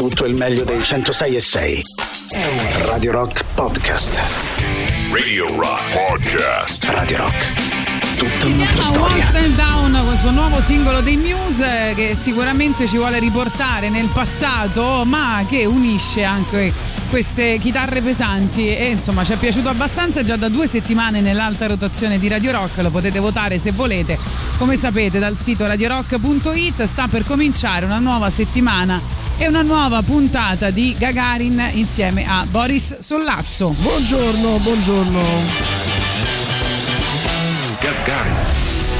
tutto il meglio dei 106.6. Radio Rock Podcast. Radio Rock Podcast. Radio Rock. Tutta un'altra storia. Stand Down, questo nuovo singolo dei Muse che sicuramente ci vuole riportare nel passato, ma che unisce anche queste chitarre pesanti e insomma ci è piaciuto abbastanza. Già da 2 settimane nell'alta rotazione di Radio Rock, lo potete votare se volete, come sapete, dal sito radiorock.it. sta per cominciare una nuova settimana e una nuova puntata di Gagarin insieme a Boris Sollazzo. Buongiorno, buongiorno. Gagarin.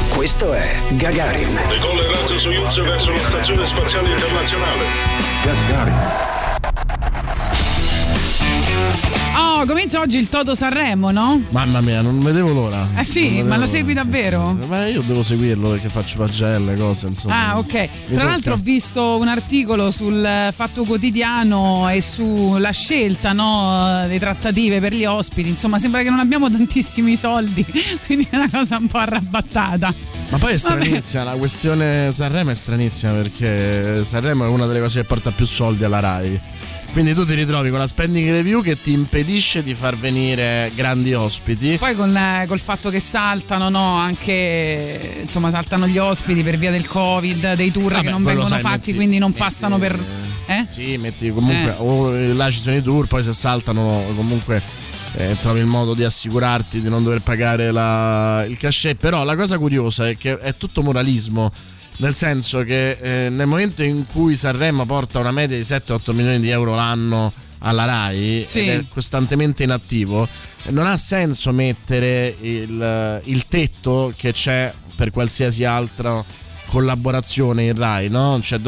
Questo è Gagarin. Decolla razzo Soyuz verso la stazione spaziale internazionale. Gagarin. Oh, comincia oggi il Toto Sanremo, no? Mamma mia, non vedevo l'ora. Ah sì, ma lo segui davvero? Ma io devo seguirlo perché faccio pagelle, cose, insomma. Ah, ok. Tra l'altro ho visto un articolo sul Fatto Quotidiano e sulla scelta, no, le trattative per gli ospiti. Insomma, sembra che non abbiamo tantissimi soldi, quindi è una cosa un po' arrabbattata. Ma poi è stranissima, vabbè, la questione Sanremo è stranissima perché Sanremo è una delle cose che porta più soldi alla Rai. Quindi tu ti ritrovi con la spending review che ti impedisce di far venire grandi ospiti. Poi col fatto che saltano, no, anche insomma saltano gli ospiti per via del Covid, dei tour, vabbè, che non vengono fatti, metti, quindi non passano per... Sì, metti comunque... O là ci sono i tour, poi se saltano comunque trovi il modo di assicurarti di non dover pagare il cachet. Però la cosa curiosa è che è tutto moralismo. Nel senso che nel momento in cui Sanremo porta una media di 7-8 milioni di euro l'anno alla Rai, sì, ed è costantemente inattivo, non ha senso mettere il tetto che c'è per qualsiasi altra collaborazione in Rai, no? Cioè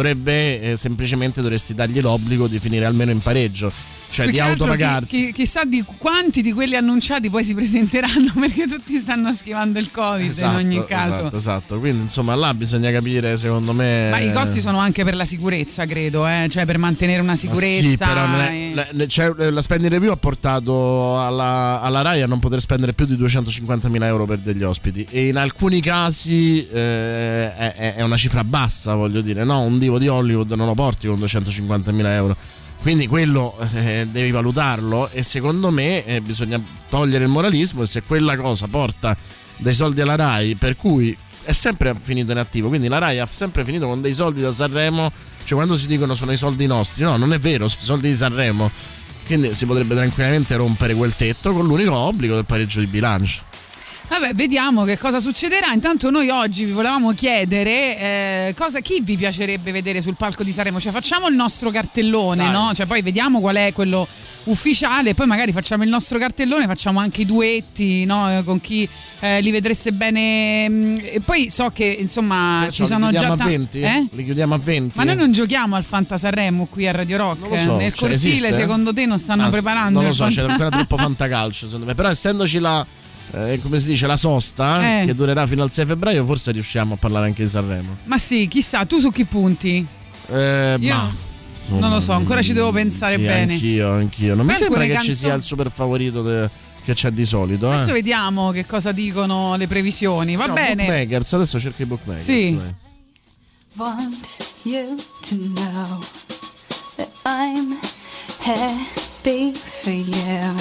semplicemente dovresti dargli l'obbligo di finire almeno in pareggio. Cioè di autopagarsi. Chissà di quanti di quelli annunciati poi si presenteranno, perché tutti stanno schivando il Covid, esatto, in ogni caso. Esatto. Quindi insomma là bisogna capire, secondo me. Ma i costi sono anche per la sicurezza, credo, cioè per mantenere una sicurezza. Sì, però la spending review ha portato alla Rai a non poter spendere più di 250.000 euro per degli ospiti. E in alcuni casi è una cifra bassa, voglio dire, no? Un divo di Hollywood non lo porti con 250.000 euro. Quindi quello devi valutarlo e secondo me bisogna togliere il moralismo, e se quella cosa porta dei soldi alla Rai, per cui è sempre finito inattivo, quindi la Rai ha sempre finito con dei soldi da Sanremo, cioè quando si dicono sono i soldi nostri, no, non è vero, sono i soldi di Sanremo, quindi si potrebbe tranquillamente rompere quel tetto con l'unico obbligo del pareggio di bilancio. Vabbè, vediamo che cosa succederà. Intanto noi oggi vi volevamo chiedere chi vi piacerebbe vedere sul palco di Sanremo. Cioè facciamo il nostro cartellone, dai, no? Cioè poi vediamo qual è quello ufficiale, poi magari facciamo il nostro cartellone, facciamo anche i duetti, no? Con chi li vedreste bene. E poi so che insomma ci sono già a 20? Li chiudiamo a 20. Ma noi non giochiamo al Fanta Sanremo qui a Radio Rock, so, nel cortile esiste? Secondo te non stanno preparando? Non lo so, c'è ancora troppo fantacalcio secondo me. Però essendoci come si dice, la sosta che durerà fino al 6 febbraio, forse riusciamo a parlare anche di Sanremo. Ma sì, chissà, tu su chi punti? Io non lo so, ancora ci devo pensare, sì, bene. Anch'io non mi sembra che ci sia il super favorito che c'è di solito. Adesso vediamo che cosa dicono le previsioni. Va bene, bookmakers, adesso cerca i bookmakers, sì. Want you to know that I'm happy for you.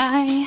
I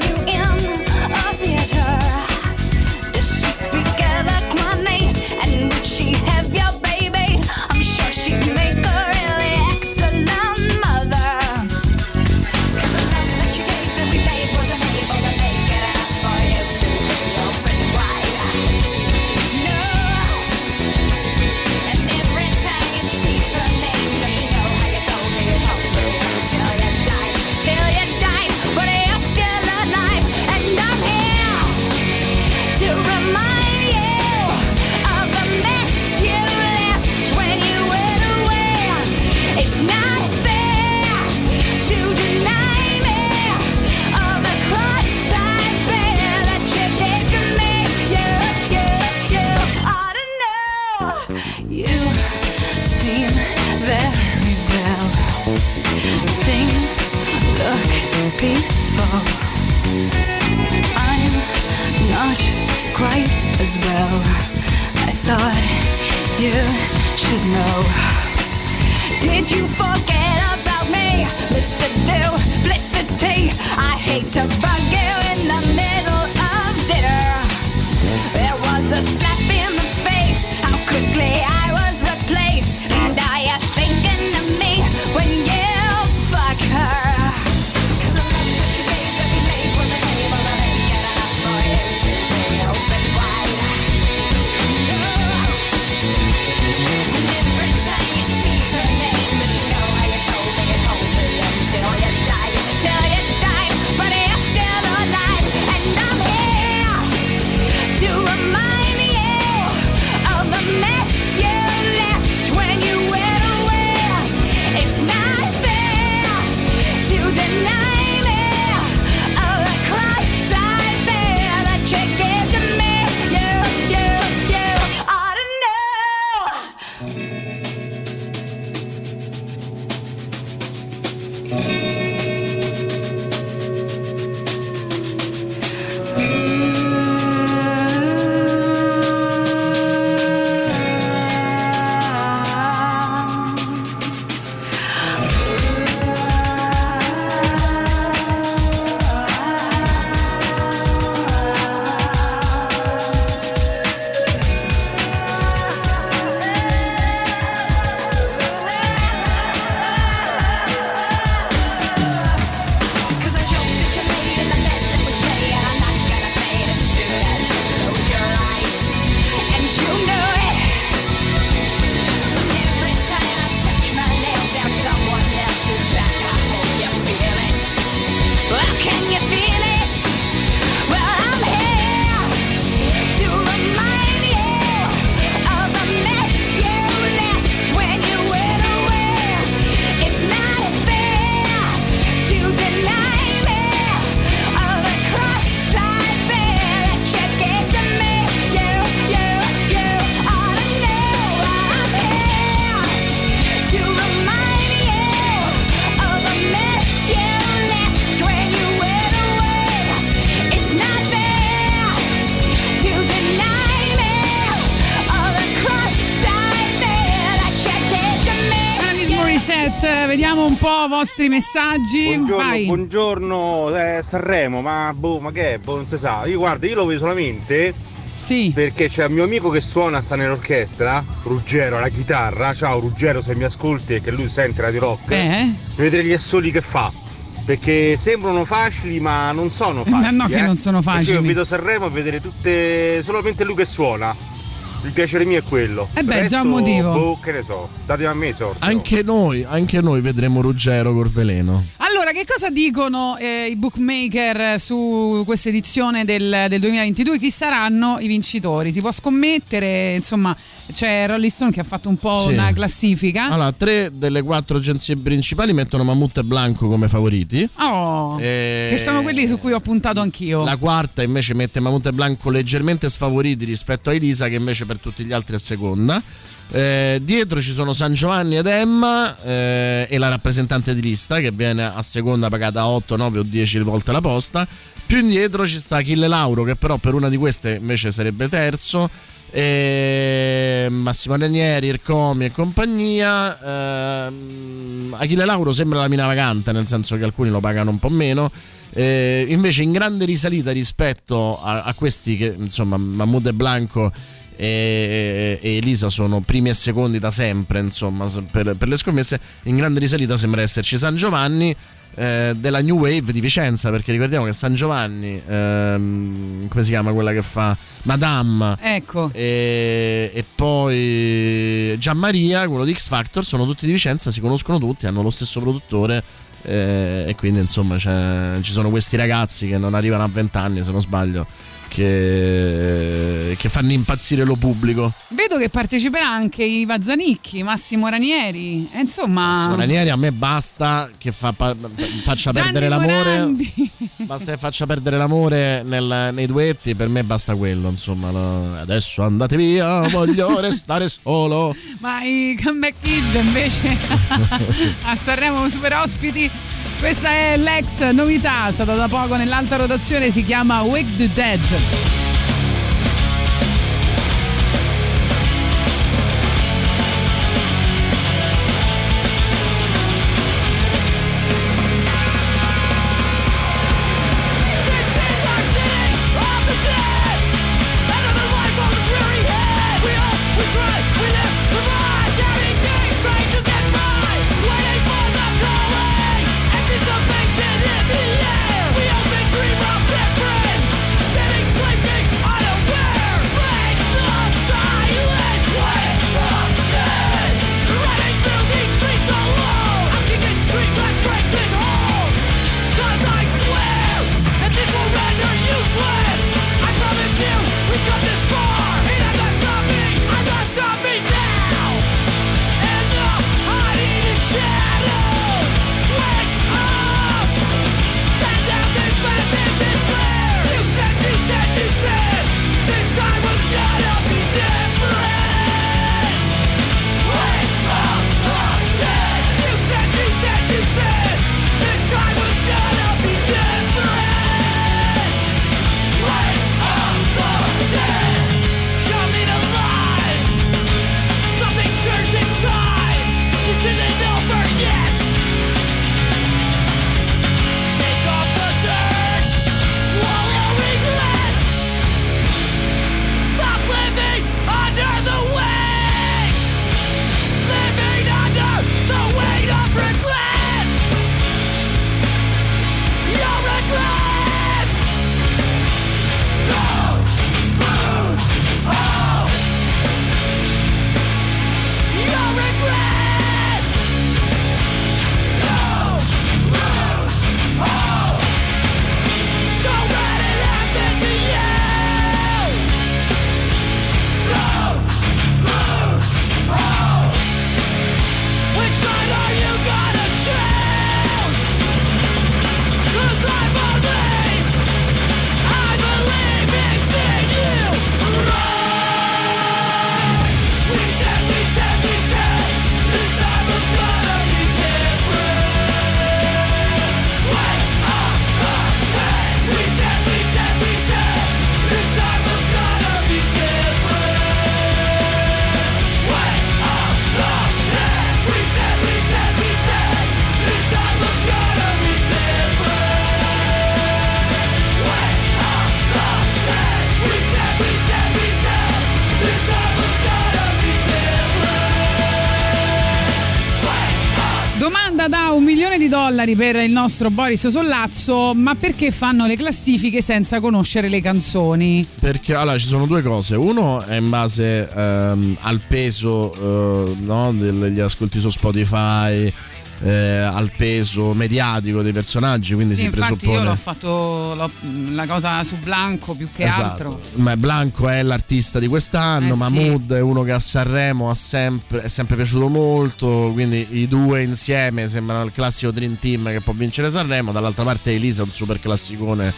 you in a theater? Does she speak eloquently? And would she have your baby? I'm sure she'd make a really excellent mother. 'Cause the love that you gave every day wasn't able to make it up for you. Every time you speak her name, let me know how you told me. peaceful. I'm not quite as well. I thought you should know. Did you forget about me, Mr. Duplicity? I hate to bug you in the middle of dinner. There was a slap in the face. How quickly I was replaced. And I am thinking of me when you fuck her. Vediamo un po' i vostri messaggi. Buongiorno, vai. Buongiorno Sanremo, ma boh, ma che è? Boh, non si sa. Io guarda, io lo vedo solamente sì, perché c'è un mio amico che suona, sta nell'orchestra, Ruggero alla chitarra. Ciao Ruggero, se mi ascolti, che lui sente Radio Rock. Vedere gli assoli che fa, perché sembrano facili ma non sono facili. Ma no, che non sono facili. Io vedo Sanremo a vedere tutte solamente lui che suona. Il piacere mio è quello. E beh, già un motivo. Boh, che ne so, datemi a me i soldi. Anche noi vedremo Ruggero col veleno. Allora, che cosa dicono i bookmaker su questa edizione del 2022? Chi saranno i vincitori? Si può scommettere, insomma, c'è Rolling Stone che ha fatto un po' una classifica. Allora, 3 delle 4 agenzie principali mettono Mammut e Blanco come favoriti. Oh, che sono quelli su cui ho puntato anch'io. La quarta invece mette Mammut e Blanco leggermente sfavoriti rispetto a Elisa, che invece per tutti gli altri è seconda. Dietro ci sono San Giovanni ed Emma e la rappresentante di lista, che viene a seconda pagata 8, 9 o 10 volte la posta. Più indietro ci sta Achille Lauro, che però per una di queste invece sarebbe terzo, Massimo Ranieri, Ercomi e compagnia. Achille Lauro sembra la mina vagante, nel senso che alcuni lo pagano un po' meno. Invece in grande risalita rispetto a questi, che insomma Mammut e Blanco e Elisa sono primi e secondi da sempre, insomma, per le scommesse. In grande risalita sembra esserci San Giovanni della New Wave di Vicenza, perché ricordiamo che San Giovanni come si chiama quella che fa Madame, ecco, e poi Gianmaria, quello di X Factor, sono tutti di Vicenza, si conoscono tutti, hanno lo stesso produttore e quindi insomma ci sono questi ragazzi che non arrivano a 20 anni, se non sbaglio, che fanno impazzire lo pubblico. Vedo che parteciperà anche Iva Zanicchi, Massimo Ranieri, insomma. Massimo Ranieri a me basta che faccia perdere l'amore. Basta che faccia perdere l'amore nei duetti, per me basta quello, insomma. Adesso andate via, voglio restare solo. Ma i Comeback Kid invece a Sanremo super ospiti Questa è l'ex novità, è stata da poco nell'alta rotazione, si chiama Wake the Dead. $1.000.000 per il nostro Boris Sollazzo, ma perché fanno le classifiche senza conoscere le canzoni? Perché allora ci sono due cose: uno è in base al peso no, degli ascolti su Spotify, al peso mediatico dei personaggi, quindi sì, si presuppone. Io l'ho fatto la cosa su Blanco più che altro. Ma Blanco è l'artista di quest'anno, Mahmood è uno che a Sanremo è sempre piaciuto molto, quindi i due insieme sembrano il classico Dream Team che può vincere Sanremo. Dall'altra parte Elisa è un super classicone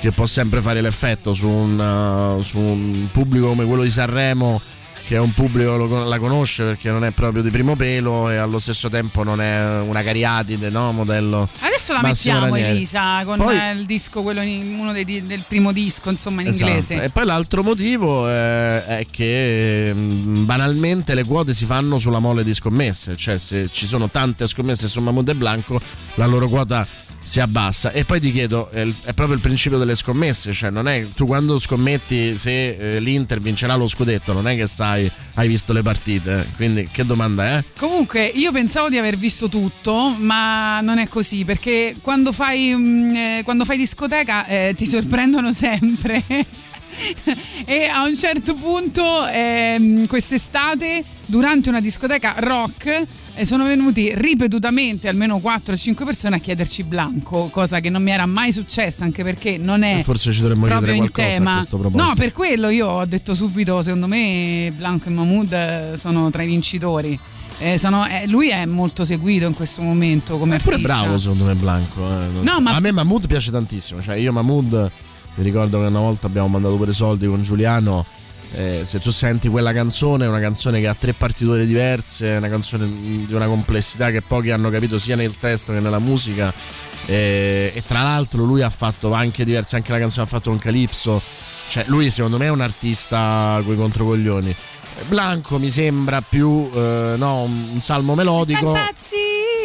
che può sempre fare l'effetto su un pubblico come quello di Sanremo, che è un pubblico la conosce perché non è proprio di primo pelo e allo stesso tempo non è una cariatide, no? Modello. Adesso la Massimo mettiamo Ranieri. Elisa con poi, il disco, quello uno del primo disco, insomma, in inglese. E poi l'altro motivo è che banalmente le quote si fanno sulla mole di scommesse, cioè se ci sono tante scommesse su Mahmood e Blanco la loro quota si abbassa. E poi ti chiedo, è proprio il principio delle scommesse, cioè non è tu quando scommetti se l'Inter vincerà lo scudetto, non è che sai, hai visto le partite, quindi che domanda è? Comunque io pensavo di aver visto tutto, ma non è così, perché quando fai discoteca ti sorprendono sempre e a un certo punto quest'estate durante una discoteca rock sono venuti ripetutamente almeno 4-5 persone a chiederci Blanco, cosa che non mi era mai successa, anche perché non è forse ci dovremmo chiedere qualcosa tema. A questo proposito, no, per quello io ho detto subito, secondo me Blanco e Mahmood sono tra i vincitori. Lui è molto seguito in questo momento come artista. È pure bravo secondo me Blanco No, ma a me Mahmood piace tantissimo, cioè io Mahmood mi ricordo che una volta abbiamo mandato pure soldi con Giuliano se tu senti quella canzone, è una canzone che ha tre partiture diverse, è una canzone di una complessità che pochi hanno capito sia nel testo che nella musica, e tra l'altro lui ha fatto anche diverse, anche la canzone ha fatto un calipso, cioè lui secondo me è un artista coi controcoglioni. Blanco mi sembra più un salmo melodico. Fantazzi!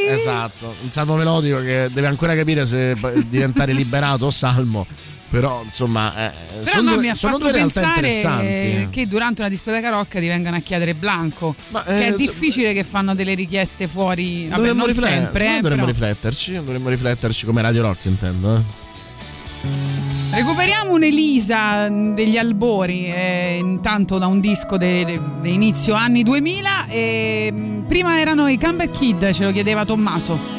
Esatto, un salmo melodico che deve ancora capire se diventare liberato o salmo. Però insomma, sono due realtà interessanti. Che durante una discoteca rock ti vengano a chiedere Blanco, che è difficile che fanno delle richieste fuori. Vabbè, non sempre. Dovremmo rifletterci come Radio Rock, intendo. Recuperiamo un'Elisa degli Albori, intanto da un disco de inizio anni 2000. Prima erano i Comeback Kid, ce lo chiedeva Tommaso.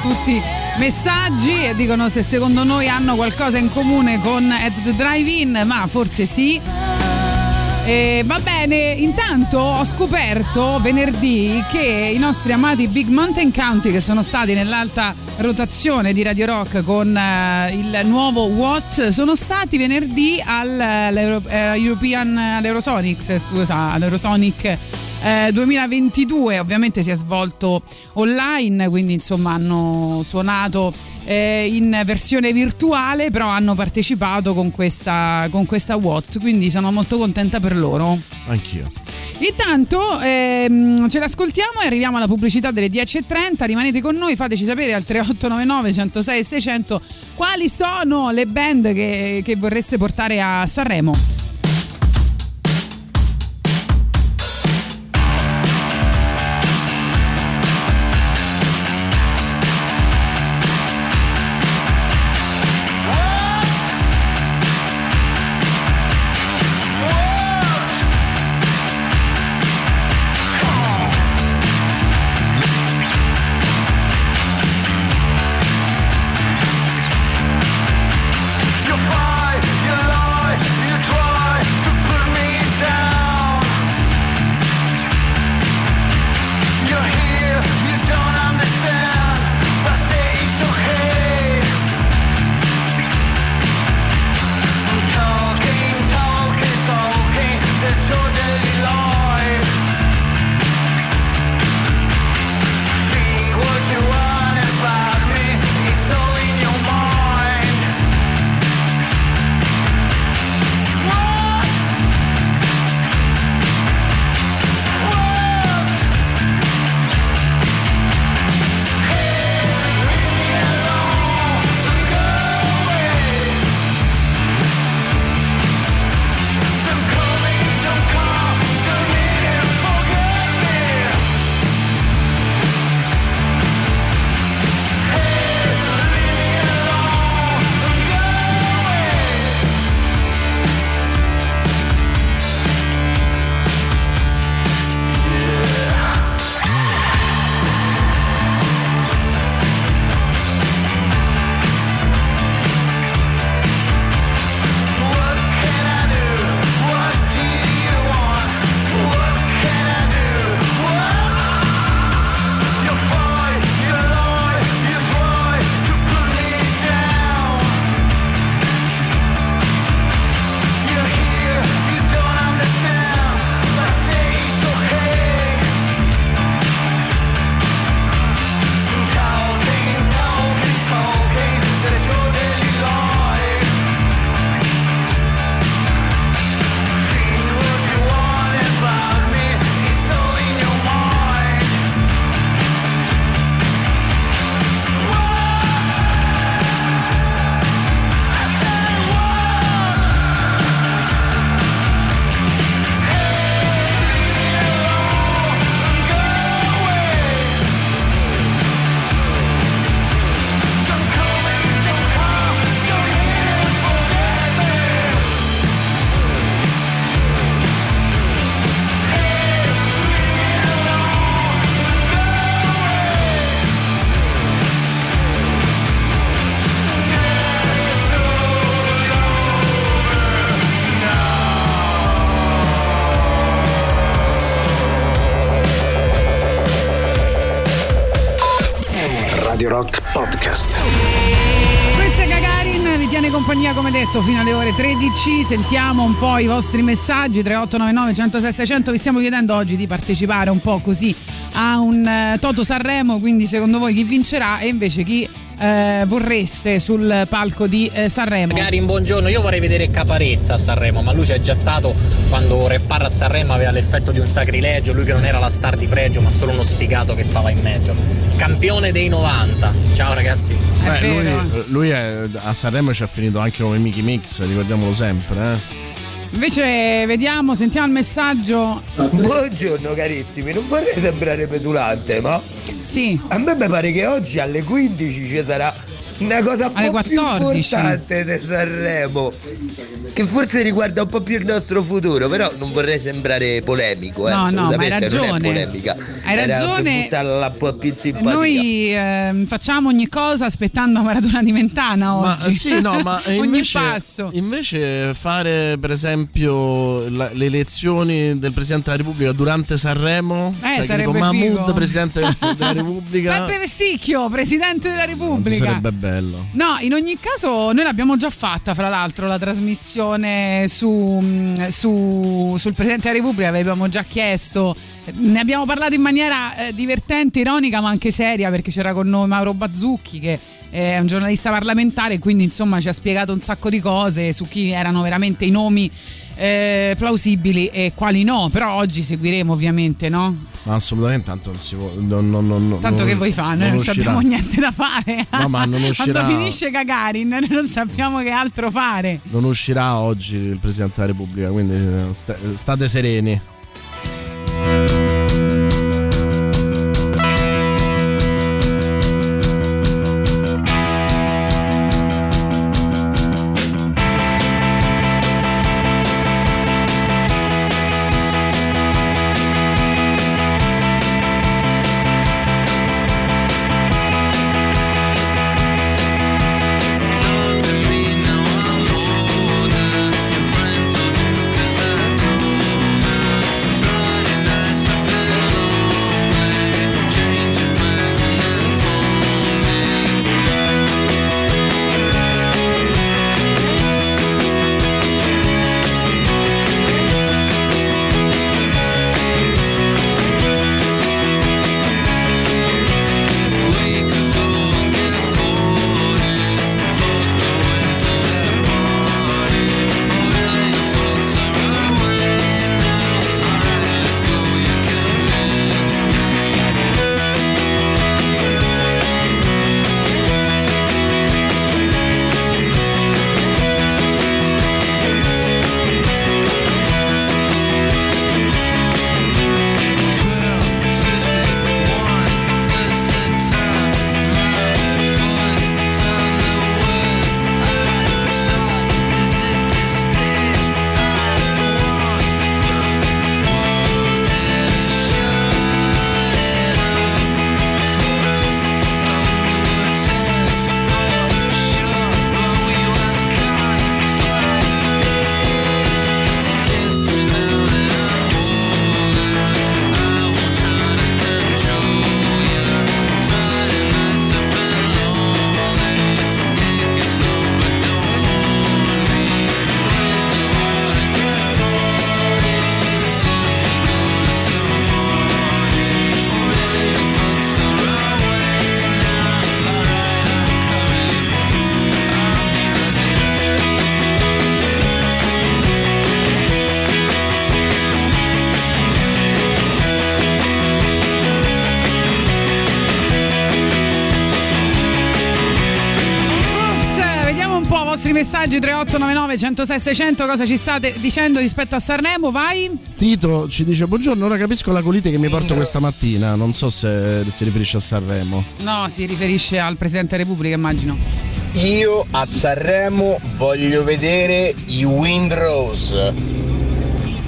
Tutti messaggi e dicono se secondo noi hanno qualcosa in comune con At The Drive-In, ma forse sì. Va bene, intanto ho scoperto venerdì che i nostri amati Big Mountain County, che sono stati nell'alta rotazione di Radio Rock con il nuovo What, sono stati venerdì all'Eurosonic 2022. Ovviamente si è svolto online, quindi insomma hanno suonato in versione virtuale, però hanno partecipato con questa What, quindi sono molto contenta per loro. Anch'io. Intanto ce l'ascoltiamo e arriviamo alla pubblicità delle 10.30. Rimanete con noi, fateci sapere al 3899 106 600 quali sono le band che vorreste portare a Sanremo. Fino alle ore 13 sentiamo un po' i vostri messaggi. 3899 106 600. Vi stiamo chiedendo oggi di partecipare un po' così a un Toto Sanremo, quindi secondo voi chi vincerà e invece chi vorreste sul palco di Sanremo. Garin, buongiorno, io vorrei vedere Caparezza a Sanremo, ma lui c'è già stato quando rappare a Sanremo, aveva l'effetto di un sacrilegio, lui che non era la star di pregio ma solo uno sfigato che stava in mezzo, campione dei 90. Ciao ragazzi. Lui a Sanremo ci ha finito anche come Mickey Mix, ricordiamolo sempre, Invece sentiamo il messaggio. Buongiorno carissimi, non vorrei sembrare petulante, ma sì, a me pare che oggi alle 15 ci sarà una cosa un po' più importante di Sanremo, che forse riguarda un po' più il nostro futuro, però non vorrei sembrare polemico, no, ma hai ragione, non è polemica, noi facciamo ogni cosa aspettando Maradona di Mentana oggi, sì, no, ma invece, ogni passo, invece fare per esempio le elezioni del Presidente della Repubblica durante Sanremo, sarebbe Mahmood Presidente della Repubblica, Peppe Vessicchio Presidente della Repubblica, sarebbe bello. No, in ogni caso noi l'abbiamo già fatta, fra l'altro, la trasmissione sul Presidente della Repubblica, l'abbiamo già chiesto, ne abbiamo parlato in maniera divertente, ironica, ma anche seria, perché c'era con noi Mauro Bazzucchi, che è un giornalista parlamentare, quindi insomma ci ha spiegato un sacco di cose su chi erano veramente i nomi plausibili e quali no. Però oggi seguiremo ovviamente, no? Ma assolutamente, tanto non si può, tanto che vuoi fare, noi non sappiamo niente da fare. No, ma non uscirà. Quando finisce Gagarin noi non sappiamo che altro fare. Non uscirà oggi il Presidente della Repubblica, quindi state sereni. Messaggi 3899 106 600, cosa ci state dicendo rispetto a Sanremo? Vai. Tito ci dice: buongiorno, ora capisco la colite che mi porto questa mattina. Non so se si riferisce a Sanremo. No, si riferisce al Presidente della Repubblica, immagino. Io a Sanremo voglio vedere i Windrose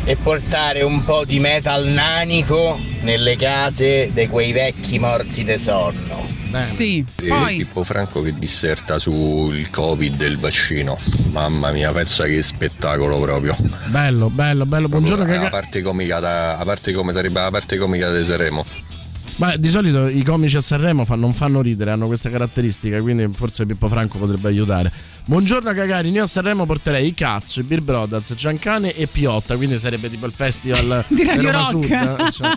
e portare un po' di metal nanico nelle case di quei vecchi morti de sonno. Sì, poi Pippo Franco che disserta sul Covid e il vaccino. Mamma mia, pensa che spettacolo proprio. Bello, bello, bello. Buongiorno. La parte comica come sarebbe la parte comica di Sanremo. Ma di solito i comici a Sanremo non fanno ridere, hanno questa caratteristica, quindi forse Pippo Franco potrebbe aiutare. Buongiorno Gagarin, io a Sanremo porterei i Cazzo, i Beer Brothers, Giancane e Piotta, quindi sarebbe tipo il festival di Radio Roma Rock Sud,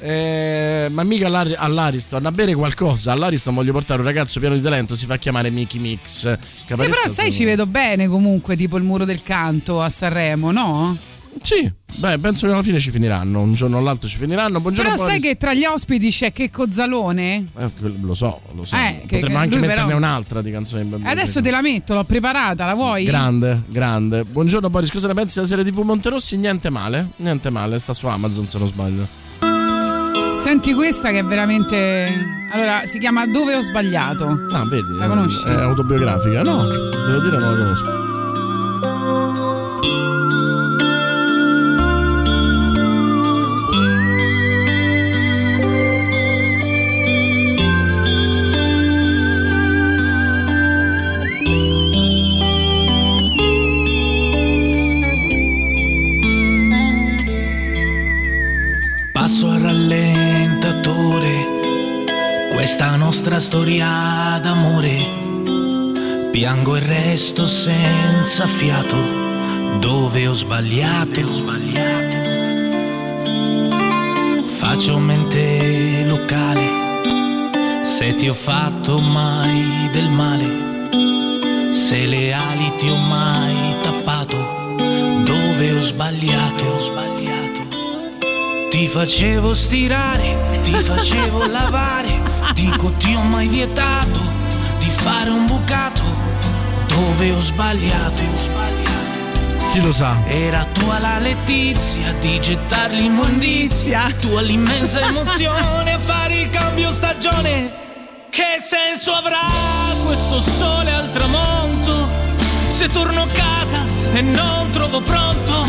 cioè. Ma mica all'Ariston a bere qualcosa, all'Ariston voglio portare un ragazzo pieno di talento, si fa chiamare Mickey Mix. Però sai, ci vedo bene comunque, tipo il muro del canto a Sanremo, no? Sì, beh, penso che alla fine ci finiranno, un giorno o l'altro ci finiranno. Buongiorno. Però sai che tra gli ospiti c'è Checco Zalone? Lo so. Potremmo anche metterne un'altra di canzoni. Adesso te la metto, l'ho preparata, la vuoi? Grande. Buongiorno Boris, cosa ne pensi della serie TV Monterossi? Niente male, sta su Amazon se non sbaglio. Senti questa che è veramente... Allora, si chiama Dove ho sbagliato. Ah, vedi, la conosci? È autobiografica. No, devo dire non la conosco. Questa nostra storia d'amore, piango e resto senza fiato, dove ho sbagliato. Faccio mente locale, se ti ho fatto mai del male, se le ali ti ho mai tappato, dove ho sbagliato. Ti facevo stirare, ti facevo lavare, dico ti ho mai vietato di fare un bucato, dove ho sbagliato. Chi lo sa? Era tua la letizia di gettar l'immondizia, tua l'immensa emozione a fare il cambio stagione. Che senso avrà questo sole al tramonto se torno a casa e non trovo pronto?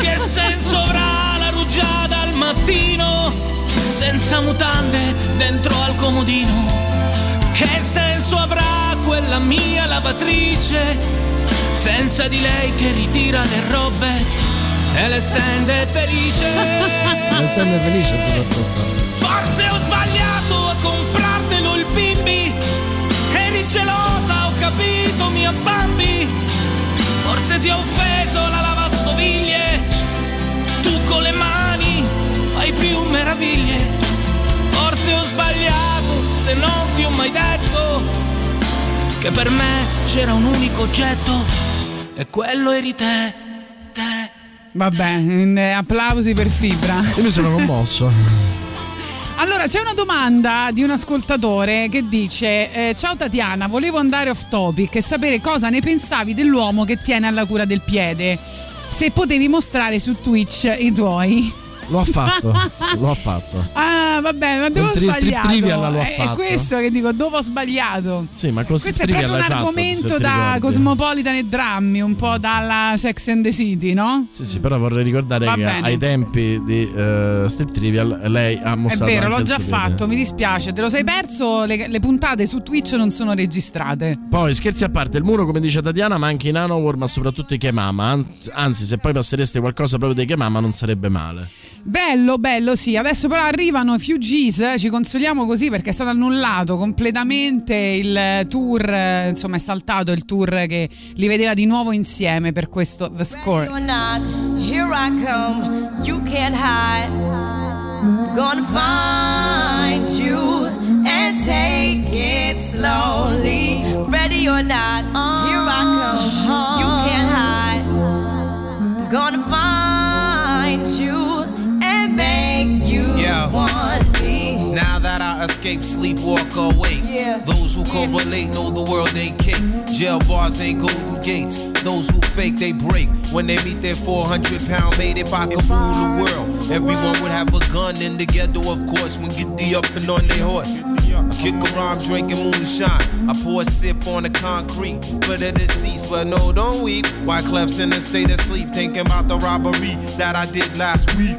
Che senso avrà la rugiada mattino senza mutande dentro al comodino? Che senso avrà quella mia lavatrice senza di lei che ritira le robe e le stende felice? Le stende felice soprattutto. Forse ho sbagliato a comprartelo il bimbi, eri gelosa, ho capito mia Bambi. Forse ti ho offeso la lavastoviglie, tu con le mani fai più meraviglie. Forse ho sbagliato se non ti ho mai detto che per me c'era un unico oggetto e quello eri te. Vabbè, applausi per Fibra. Io mi sono commosso. Allora c'è una domanda di un ascoltatore che dice ciao Tatiana, volevo andare off topic e sapere cosa ne pensavi dell'uomo che tiene alla cura del piede, se potevi mostrare su Twitch i tuoi. L'ho fatto. Ah, vabbè, ma devo sbagliato. È questo che dico, dove ho sbagliato. Sì, ma questo è proprio un argomento fatto, da Cosmopolitan e Drammi, un po' dalla Sex and the City, no? Sì, sì, però vorrei ricordare che ai tempi di Strip Trivial lei ha mostrato. È vero, l'ho già fatto, mi dispiace, te lo sei perso, le puntate su Twitch non sono registrate. Poi scherzi a parte, il muro, come dice Tatiana, ma anche i Nanowar, ma soprattutto i Kemama. Anzi, se poi passereste qualcosa proprio dei Kemama non sarebbe male. Bello, bello, sì. Adesso però arrivano i Fugees, ci consoliamo così perché è stato annullato completamente il tour, insomma è saltato il tour che li vedeva di nuovo insieme per questo The Score. Ready or not, here I come, you can't hide, gonna find you and take it slowly. Ready or not, here I come, you can't hide, gonna find you. Now that I escape, sleep, walk awake. Yeah. Those who correlate know the world they kick. Jail bars ain't golden gates. Those who fake, they break. When they meet their 400-pound mate, if I could rule the world, everyone would have a gun in the ghetto, of course, when get the up and on their horse. Kick around, drinking moonshine. I pour a sip on the concrete for the deceased, but no, don't weep. Wyclef's in a state of sleep, thinking about the robbery that I did last week.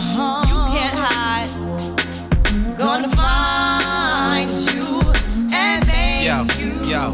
Gonna find you and make you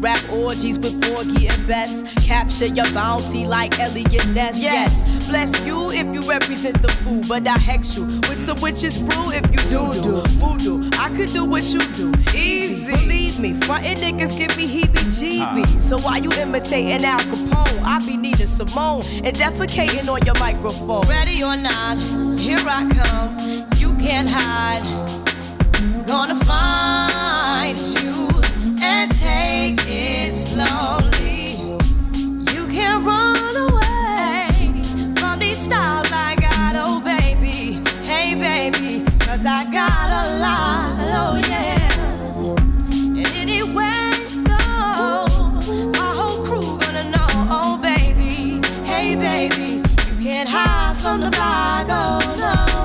Rap orgies with Orgy and Best. Capture your bounty like Elliot Ness. Yes, bless you if you represent the fool, but I hex you with some witches brew if you do voodoo. I could do what you do, easy. Believe me, frontin' niggas give me heebie-jeebies. So why you imitating Al Capone? I be needing Simone and defecating on your microphone. Ready or not, here I come. You can't hide. Gonna find you and take it slowly. You can't run away from these styles I got, oh baby. Hey baby, cause I got a lot, oh yeah. And anywhere you go, my whole crew gonna know, oh baby. Hey baby, you can't hide from the block, oh no.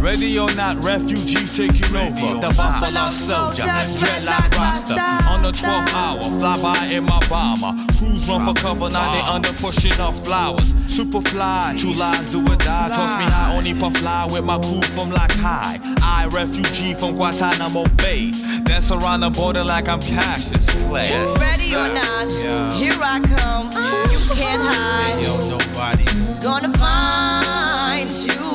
Ready or not, refugees taking over. The Buffalo Soldier, dreadlock roster. On the 12th hour, fly by in my bomber. Crews run for cover, now they under pushing up flowers. Superfly, true lies do or die. Toss me high, only puff fly with my crew from Lock High. I, refugee from Guantanamo Bay. Dance around the border like I'm Cassius Clay. Ready or not, here I come. You can't hide. Gonna find you.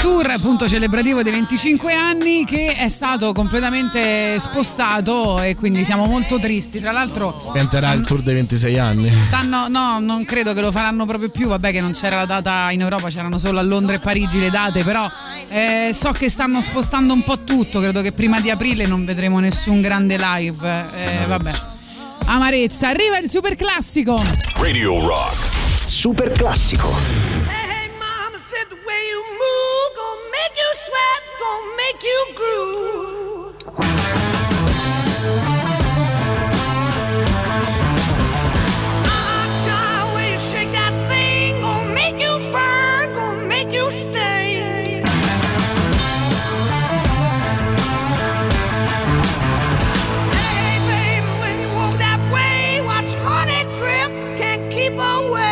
Tour appunto celebrativo dei 25 anni che è stato completamente spostato e quindi siamo molto tristi. Tra l'altro diventerà il tour dei 26 anni. Non credo che lo faranno proprio più. Vabbè che non c'era la data in Europa, c'erano solo a Londra e Parigi le date, però so che stanno spostando un po' tutto. Credo che prima di aprile non vedremo nessun grande live. Vabbè. Amarezza. Arriva il super classico. Radio Rock. Super classico. Hey, hey, mama said the way you move gonna make you sweat, gonna make you groove. I got a way to shake that thing, gonna make you burn, gonna make you stay. Hey, baby, when you walk that way, watch honey drip, can't keep away.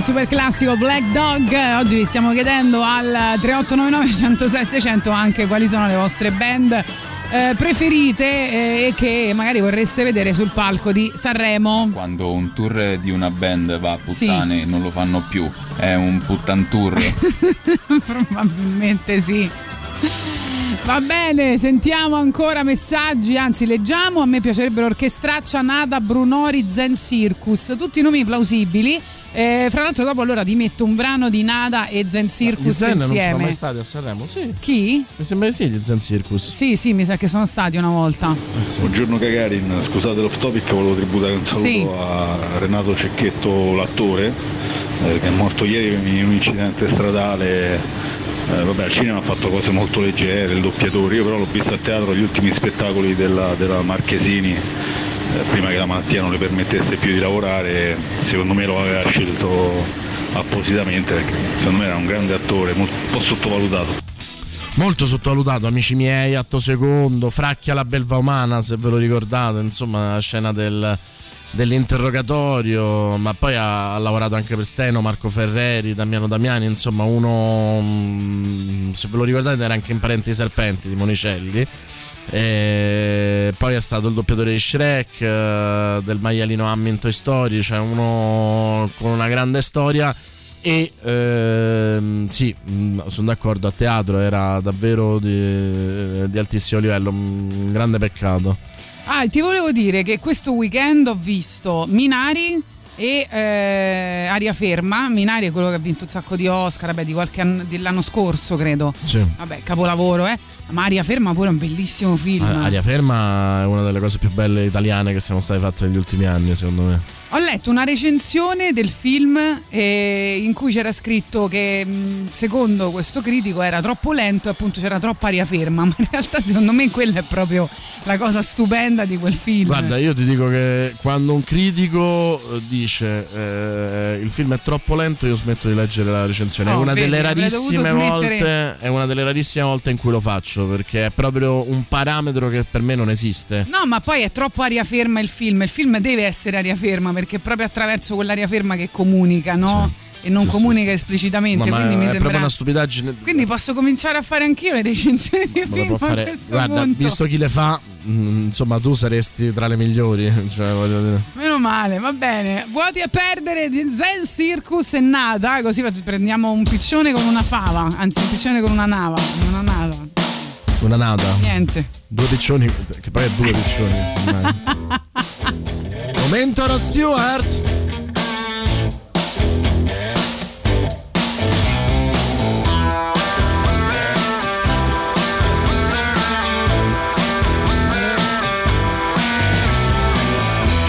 super classico Black Dog. Oggi vi stiamo chiedendo al 3899 106 600 anche quali sono le vostre band preferite e che magari vorreste vedere sul palco di Sanremo. Quando un tour di una band va a puttane, sì, non lo fanno più, è un puttantour. Probabilmente sì. Va bene, sentiamo ancora messaggi, anzi leggiamo. A me piacerebbero Orchestraccia, Nada, Brunori, Zen Circus, tutti nomi plausibili. Fra l'altro dopo allora ti metto un brano di Nada e Zen Circus insieme. Non sono mai stati a Sanremo? Sì. Chi? Mi sembra sì, gli Zen Circus. Sì, sì, mi sa che sono stati una volta. Sì. Buongiorno Gagarin, scusate l'off topic, volevo tributare un saluto a Renato Cecchetto, l'attore, che è morto ieri in un incidente stradale. Vabbè, al cinema ha fatto cose molto leggere, il doppiatore, io però l'ho visto a teatro agli ultimi spettacoli della Marchesini, prima che la malattia non le permettesse più di lavorare. Secondo me lo aveva scelto appositamente perché secondo me era un grande attore, un po' sottovalutato. Molto sottovalutato, amici miei. Atto secondo, Fracchia la belva umana, se ve lo ricordate, insomma la scena dell'interrogatorio, ma poi ha lavorato anche per Steno, Marco Ferreri, Damiano Damiani, insomma uno, se ve lo ricordate, era anche in Parenti Serpenti di Monicelli, e poi è stato il doppiatore di Shrek, del maialino Hammy in Toy Story, cioè uno con una grande storia. E sì, sono d'accordo, a teatro era davvero di altissimo livello, un grande peccato. Ah, ti volevo dire che questo weekend ho visto Minari e Aria Ferma. Minari è quello che ha vinto un sacco di Oscar, beh, di qualche anno, dell'anno scorso credo. Sì. Vabbè, capolavoro, eh. Ma Aria Ferma pure è un bellissimo film. Aria Ferma è una delle cose più belle italiane che siano state fatte negli ultimi anni, secondo me. Ho letto una recensione del film in cui c'era scritto che secondo questo critico era troppo lento e appunto c'era troppa aria ferma, ma in realtà secondo me quella è proprio la cosa stupenda di quel film. Guarda, io ti dico che quando un critico dice il film è troppo lento, io smetto di leggere la recensione. Oh, è una delle rarissime volte in cui lo faccio, perché è proprio un parametro che per me non esiste. No, ma poi è troppo aria ferma il film deve essere aria ferma, perché proprio attraverso quell'aria ferma che comunica, no? Sì, e non comunica esplicitamente, no, quindi mi sembra proprio una stupidaggine. Quindi posso cominciare a fare anch'io le recensioni di film a questo punto. Visto chi le fa, insomma tu saresti tra le migliori, cioè, voglio dire. Meno male, va bene. Vuoti a perdere di Zen Circus e Nada, così prendiamo un piccione con una fava, anzi un piccione con una nava, una nada. Una nada. Niente. Due piccioni, che poi è due piccioni. Momento Rod Stewart.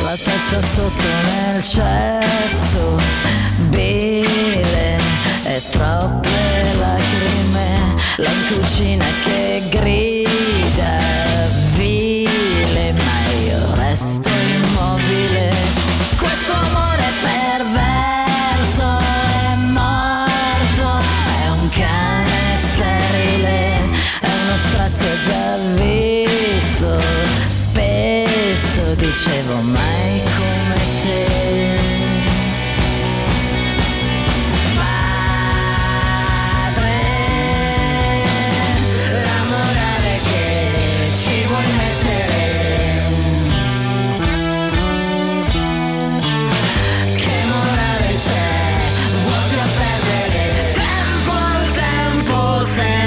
La testa sotto nel cesso, bile e troppe lacrime, la cucina che grida vile, ma io resto immobile. Questo amore perverso è morto, è un cane sterile, è uno strazio già visto. Spesso dicevo mai come te.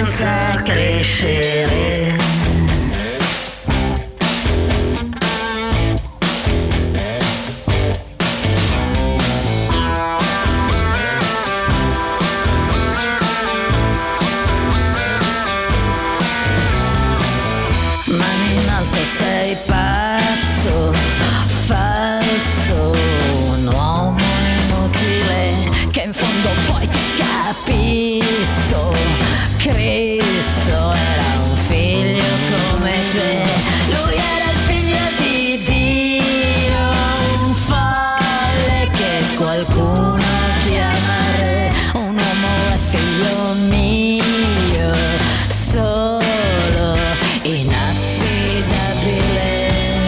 Senza crescere, mani in alto, sei pazzo, falso, un uomo inutile che in fondo poi ti capisco. Cristo era un figlio come te, lui era il figlio di Dio, un folle che qualcuno chiama re, un uomo è figlio mio, solo inaffidabile.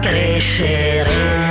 crescere.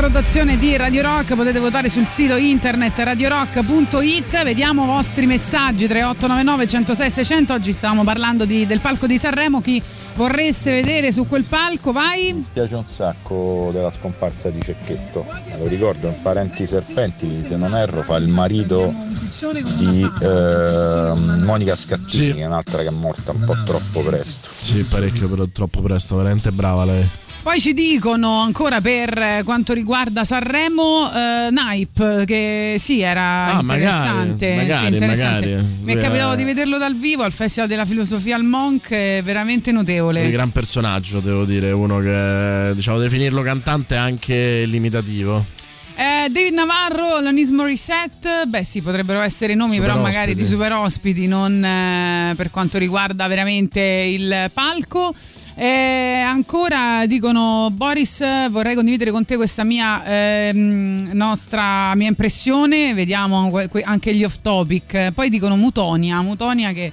Rotazione di Radio Rock, potete votare sul sito internet radiorock.it. vediamo i vostri messaggi 3899 106 600. Oggi stavamo parlando del palco di Sanremo, chi vorreste vedere su quel palco. Vai. Mi spiace un sacco della scomparsa di Cecchetto, lo ricordo, in Parenti Serpenti, se non erro, fa il marito di Monica Scattini, che è un'altra che è morta un po' troppo presto. Sì, parecchio, però troppo presto, veramente brava lei. Poi ci dicono ancora per quanto riguarda Sanremo, Naip, che sì, era interessante. Magari. Mi è capitato di vederlo dal vivo al Festival della Filosofia al Monk, veramente notevole. Un gran personaggio, devo dire, uno che, diciamo, definirlo cantante è anche limitativo. David Navarro, Alanis Morissette, beh sì, potrebbero essere nomi super, però magari ospiti, di super ospiti, non per quanto riguarda veramente il palco. Ancora dicono: Boris, vorrei condividere con te questa mia mia impressione. Vediamo anche gli off topic. Poi dicono Mutonia che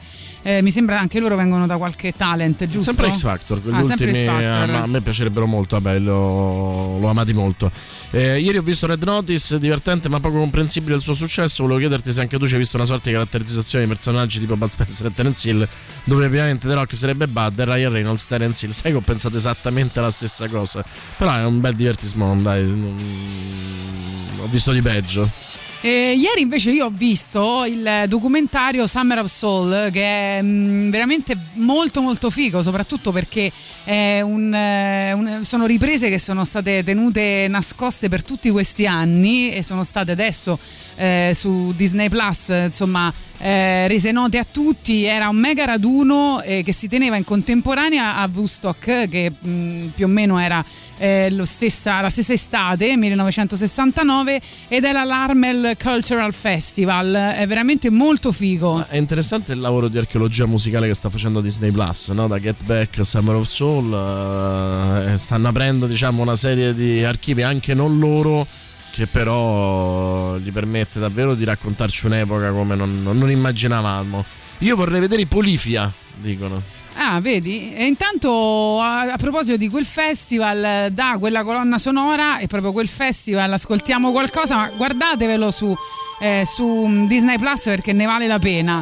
mi sembra anche loro vengano da qualche talent, giusto? Sempre X Factor, quegli ultimi a me piacerebbero molto, vabbè, l'ho amati molto. Ieri ho visto Red Notice, divertente ma poco comprensibile il suo successo. Volevo chiederti se anche tu ci hai visto una sorta di caratterizzazione di personaggi tipo Bud Spencer e Terence Hill, dove ovviamente The Rock sarebbe Bud e Ryan Reynolds Terence Hill. Sai che ho pensato esattamente la stessa cosa, però è un bel divertimento, dai, ho visto di peggio. Ieri invece io ho visto il documentario Summer of Soul, che è veramente molto molto figo, soprattutto perché è sono riprese che sono state tenute nascoste per tutti questi anni e sono state adesso su Disney Plus, insomma, rese note a tutti. Era un mega raduno che si teneva in contemporanea a Woodstock, che più o meno era la stessa estate 1969, ed era l'Armel Cultural Festival. È veramente molto figo. Ma è interessante il lavoro di archeologia musicale che sta facendo Disney Plus, no? Da Get Back, Summer of Soul, stanno aprendo, diciamo, una serie di archivi anche non loro, che però gli permette davvero di raccontarci un'epoca come non immaginavamo. Io vorrei vedere i Polifia, dicono. Ah, vedi? E intanto a proposito di quel festival, da quella colonna sonora e proprio quel festival, ascoltiamo qualcosa, ma guardatevelo su Disney Plus, perché ne vale la pena.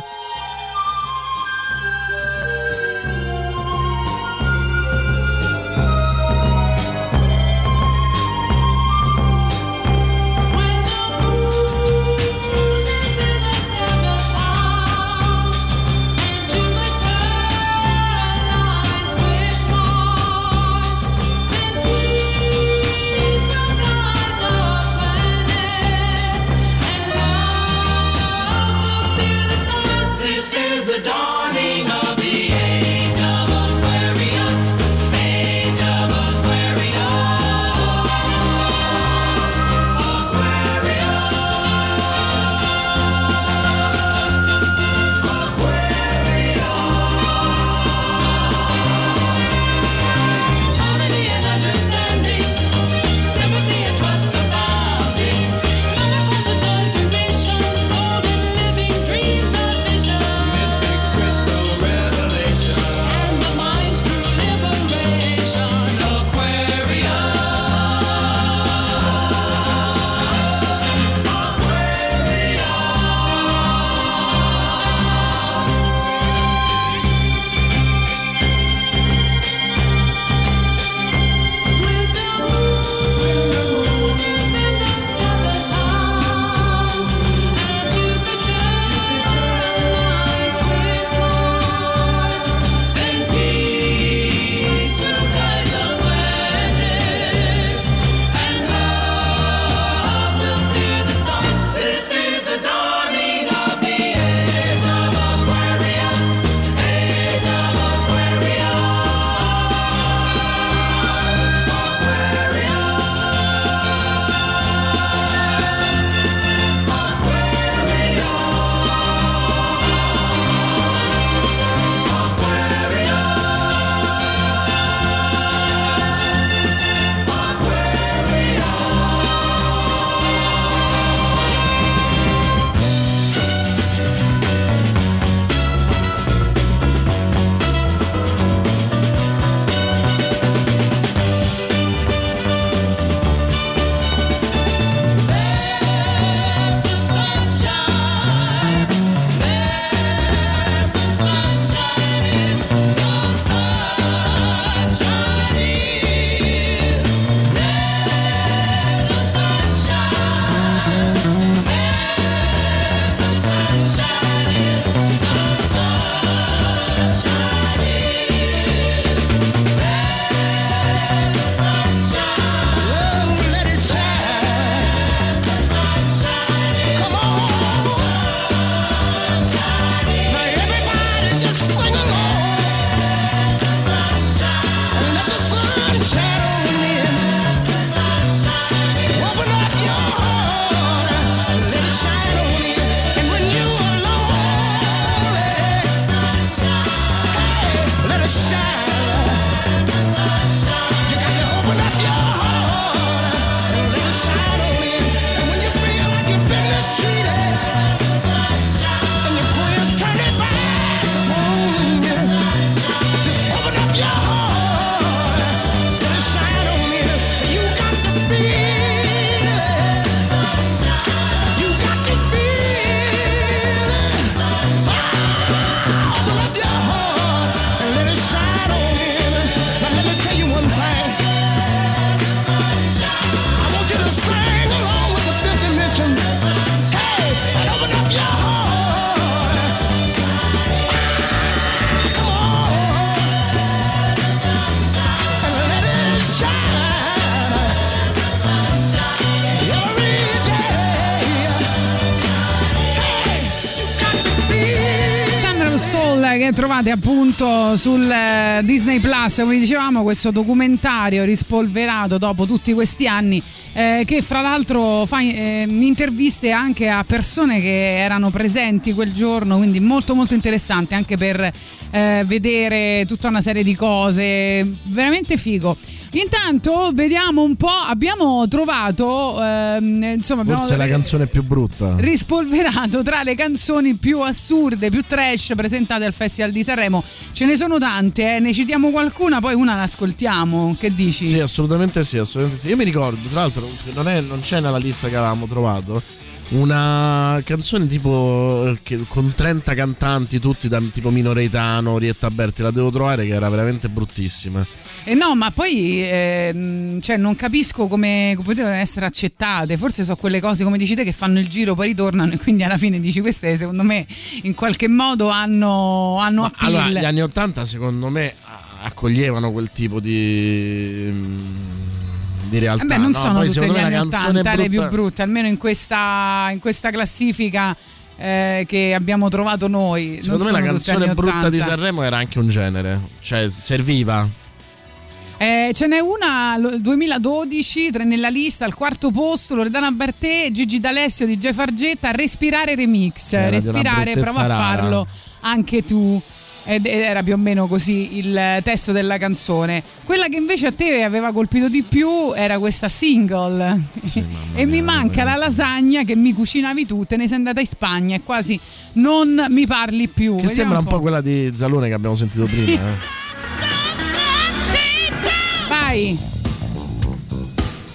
trovate appunto sul Disney Plus, come dicevamo, questo documentario rispolverato dopo tutti questi anni, che fra l'altro fa interviste anche a persone che erano presenti quel giorno, quindi molto molto interessante anche per vedere tutta una serie di cose, veramente figo. Intanto vediamo un po', abbiamo trovato forse la canzone più brutta, rispolverato tra le canzoni più assurde, più trash presentate al Festival di Sanremo. Ce ne sono tante, ne citiamo qualcuna, poi una l'ascoltiamo, che dici? Sì, assolutamente sì, assolutamente sì. Io mi ricordo, tra l'altro non c'è nella lista che avevamo trovato, una canzone tipo con 30 cantanti, tutti da tipo Mino Reitano, Orietta Berti, la devo trovare, che era veramente bruttissima. E no, ma poi cioè non capisco come potevano essere accettate. Forse so quelle cose, come dici te, che fanno il giro, poi ritornano, e quindi alla fine dici, queste secondo me in qualche modo hanno appeal. Allora, gli anni 80 secondo me accoglievano quel tipo di realtà. Beh, non sono tutte gli anni 80 le più brutte, almeno in questa classifica che abbiamo trovato noi. Secondo me la canzone brutta di Sanremo era anche un genere, cioè serviva. Ce n'è una 2012 nella lista al 4° posto, Loredana Bertè, Gigi D'Alessio di Jay Fargetta, Respirare remix. Respirare, prova a farlo anche tu. Ed era più o meno così il testo della canzone. Quella che invece a te aveva colpito di più era questa Single, sì, mia, e mi manca la lasagna che mi cucinavi tu, te ne sei andata in Spagna e quasi non mi parli più. Che vediamo, sembra un po' quella di Zalone che abbiamo sentito prima, sì. Vai,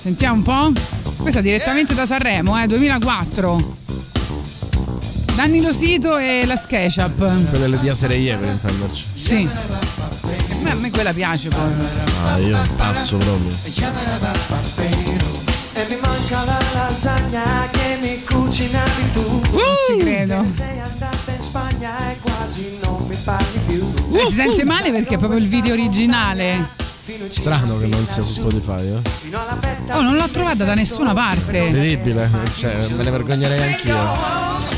sentiamo un po'. Questa direttamente da Sanremo, 2004, Danny Losito e la SketchUp. Quella di Asereie, per intenderci. Sì. Beh, a me quella piace poi. Io pazzo proprio. E mi manca la lasagna che mi cucinavi tu. Ci credo. Sei andata in Spagna e quasi non mi parli più. Si sente male perché è proprio il video originale. Strano che non sia su Spotify, eh? Oh, non l'ho trovata da nessuna parte. Incredibile, cioè, me ne vergognerei anch'io.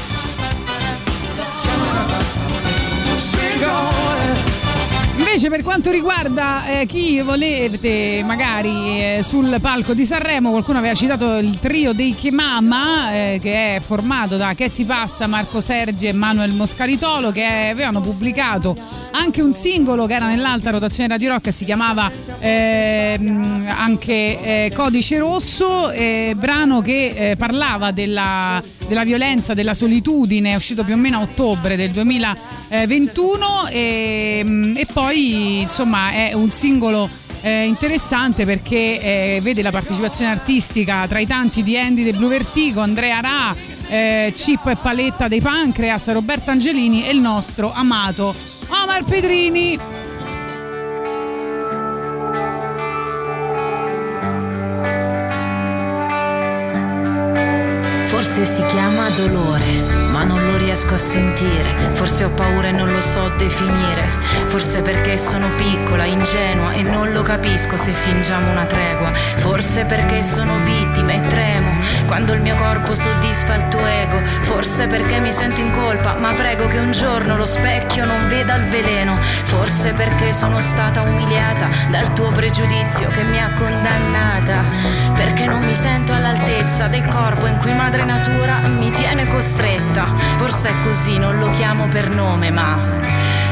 Invece per quanto riguarda chi volete magari sul palco di Sanremo, qualcuno aveva citato il trio dei Che Mamma, che è formato da Chetti Passa, Marco Sergi e Manuel Moscaritolo, che avevano pubblicato anche un singolo che era nell'alta rotazione Radio Rock, si chiamava anche Codice Rosso, brano che parlava della violenza, della solitudine. È uscito più o meno a ottobre del 2021 e poi insomma è un singolo interessante perché vede la partecipazione artistica tra i tanti di Andy dei Blu Vertigo, Andrea Ra, Cip e Paletta dei Pancreas, Roberto Angelini e il nostro amato Omar Pedrini. Forse si chiama dolore, ma non lo riesco a sentire. Forse ho paura e non lo so definire. Forse perché sono piccola, ingenua e non lo capisco se fingiamo una tregua. Forse perché sono vittima e tremo quando il mio corpo soddisfa il tuo ego. Forse perché mi sento in colpa, ma prego che un giorno lo specchio non veda il veleno. Forse perché sono stata umiliata dal tuo pregiudizio che mi ha condannata. Perché non mi sento all'altezza del corpo in cui madre natura mi tiene costretta. Forse è così, non lo chiamo per nome, ma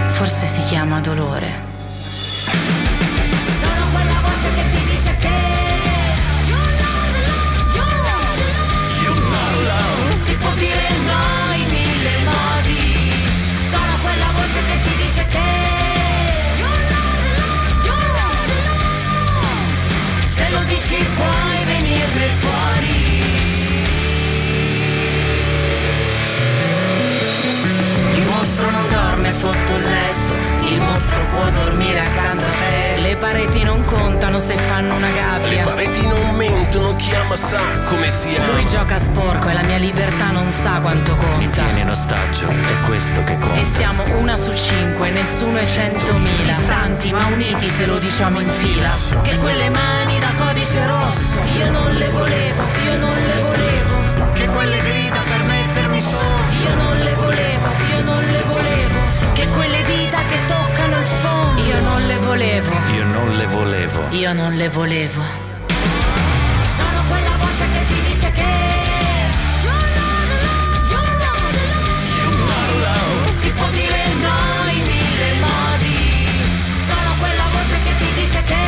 forse si chiama dolore. Sono quella voce che ti dice che si può dire no in mille modi. Sono quella voce che ti dice che you're not alone. Se lo dici puoi venirne fuori. Il mostro non dorme sotto il letto, il mostro può dormire accanto a te. Le pareti non contano se fanno una gabbia. Le pareti non mentono, chiama sa come si ama. Lui gioca sporco e la mia libertà non sa quanto conta. Mi tiene in ostaggio, è questo che conta. E siamo 1 su 5, nessuno è 100.000. Distanti ma uniti se lo diciamo in fila. Che quelle mani da codice rosso io non le volevo, io non le volevo. Che quelle grida per mettermi su, io non le volevo, io non le volevo. Che quelle dita Io non le volevo. Sono quella voce che ti dice che you're not alone, you're not alone, you're not alone. E si può dire no in mille modi. Sono quella voce che ti dice che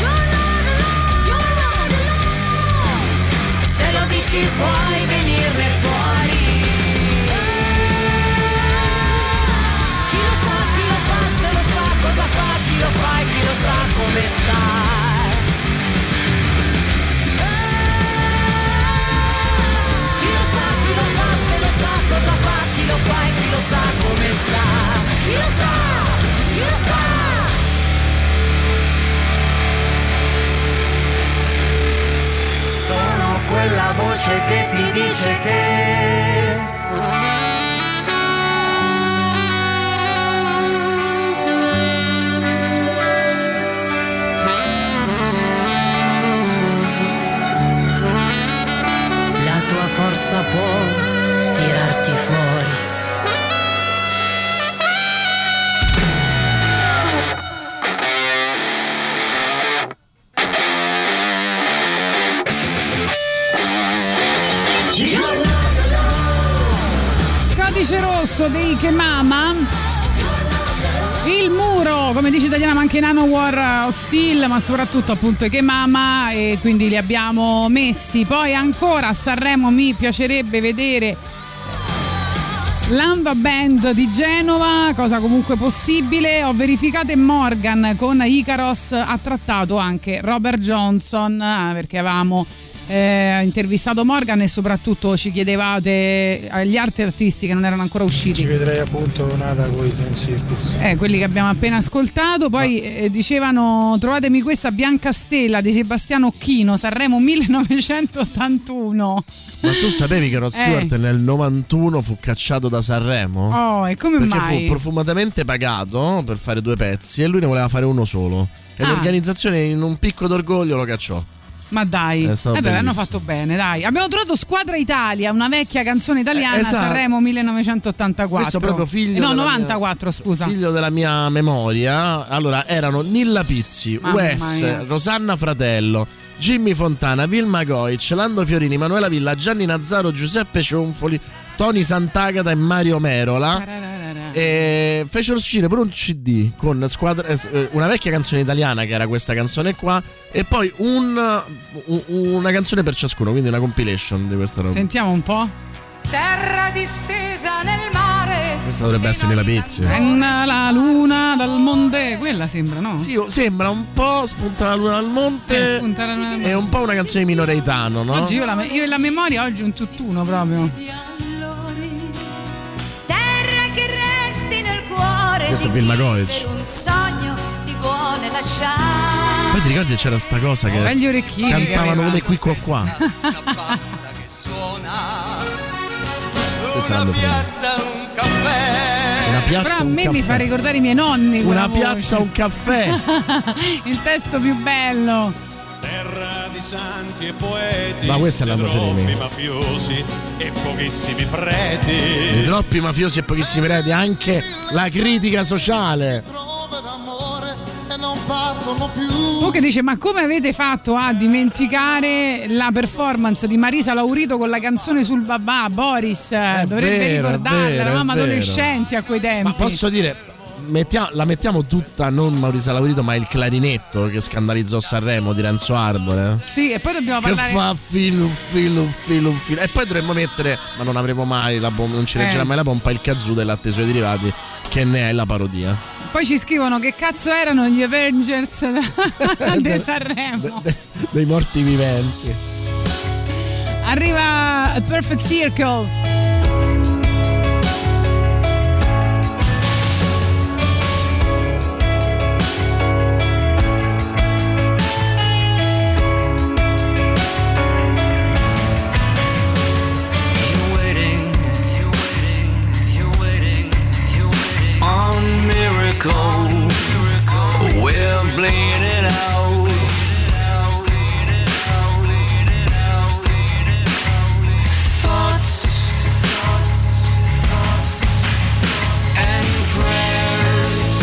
you're not alone, you're not alone. E se lo dici puoi venirne fuori. Cosa fa, chi lo fa e chi lo sa come sta. Chi lo sa, chi lo fa, se lo sa cosa fa, chi lo fa e chi lo sa come sta. Chi lo sa, chi lo sa. Sono quella voce che ti dice che... Forza può tirarti fuori. Codice rosso dei Che Mama. Il muro, come dice Italiana, ma anche Nanowar Hostile, ma soprattutto appunto Che Mama, e quindi li abbiamo messi. Poi ancora a Sanremo mi piacerebbe vedere l'Amba Band di Genova, cosa comunque possibile. Ho verificato e Morgan con Icaros ha trattato anche Robert Johnson, perché avevamo intervistato Morgan e soprattutto ci chiedevate agli altri artisti che non erano ancora usciti. Ci vedrei appunto Nada con i Zen Circus, quelli che abbiamo appena ascoltato. Poi dicevano trovatemi questa Biancastella di Sebastiano Occhino, Sanremo 1981. Ma tu sapevi che Rod Stewart nel 91 fu cacciato da Sanremo? Oh, e come perché mai? Perché fu profumatamente pagato per fare due pezzi e lui ne voleva fare uno solo e l'organizzazione in un picco d'orgoglio lo cacciò. Ma dai, hanno fatto bene, dai. Abbiamo trovato Squadra Italia, una vecchia canzone italiana, esatto. Sanremo 1984. Questo proprio figlio 94, scusa. Figlio della mia memoria. Allora, erano Nilla Pizzi, Wes, Rosanna Fratello, Jimmy Fontana, Vilma Goic, Lando Fiorini, Manuela Villa, Gianni Nazzaro, Giuseppe Cionfoli, Tony Santagata e Mario Merola. E fecero uscire pure un CD con Squadra, una vecchia canzone italiana che era questa canzone qua, e poi una canzone per ciascuno, quindi una compilation di questa roba. Sentiamo un po'. Terra distesa nel mare. Questa dovrebbe essere Nella Pizzi. La luna dal monte, quella sembra, no? Sì, sembra un po' Spunta la luna dal monte. È un po' una canzone di Mino Reitano, no? Oggi io e la memoria oggi un tutt'uno proprio. Terra che resti nel cuore. Questo è Vilma Goic. Un sogno ti vuole lasciare. Poi ti ricordi che c'era sta cosa che belli orecchini cantavano come qui qua. Una piazza, un caffè. Una piazza, però a me mi fa ricordare i miei nonni. Una piazza, un caffè. Il testo più bello. Terra di santi e poeti. Ma questa è la troppi mafiosi e pochissimi preti. I troppi mafiosi e pochissimi preti. Anche la critica sociale. Tu che dice, ma come avete fatto a dimenticare la performance di Marisa Laurito con la canzone sul babà? Boris dovrebbe ricordarla, eravamo adolescenti a quei tempi. Ma posso dire, la mettiamo tutta, non Marisa Laurito, ma il clarinetto che scandalizzò Sanremo di Renzo Arbore. Sì, e poi dobbiamo parlare che fa filo. E poi dovremmo mettere, ma non avremo mai la bomba, non ci reggerà mai la pompa, il kazoo del latte sui derivati, che ne è la parodia. Poi ci scrivono che cazzo erano gli Avengers di Sanremo, dei morti viventi. Arriva Perfect Circle. We're bleeding out. Thoughts and prayers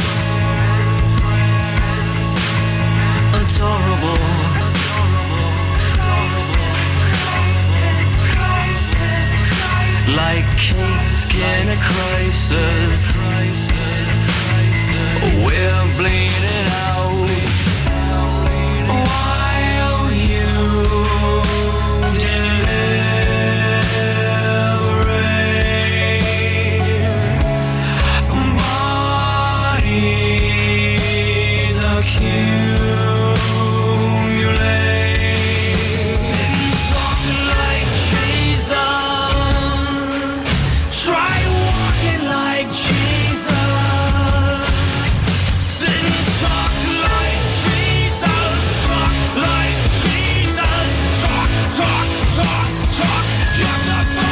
like cake in a crisis. We're bleeding out. While you deliberate, bodies accumulate. Walk like Jesus. Try walking like Jesus. Sit and talk like Jesus. Talk like Jesus. Talk, talk, talk, talk. Get the fuck out of my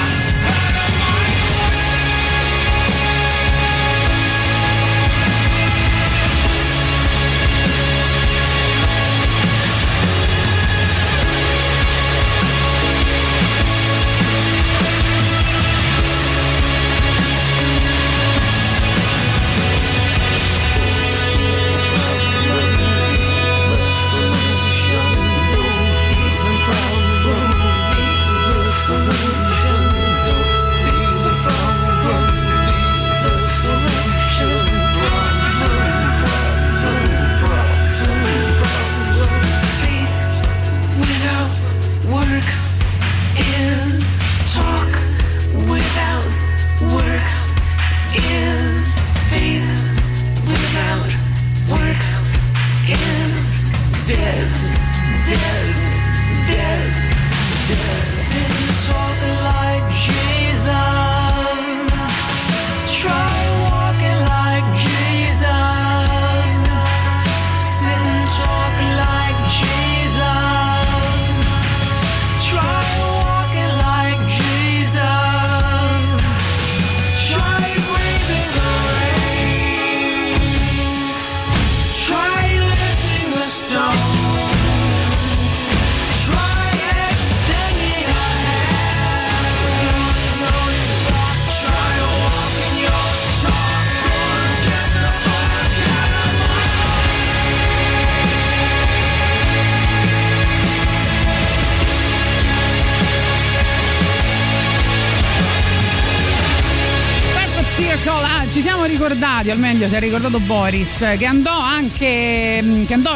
Ricordati, al meglio si è ricordato Boris, che andò anche,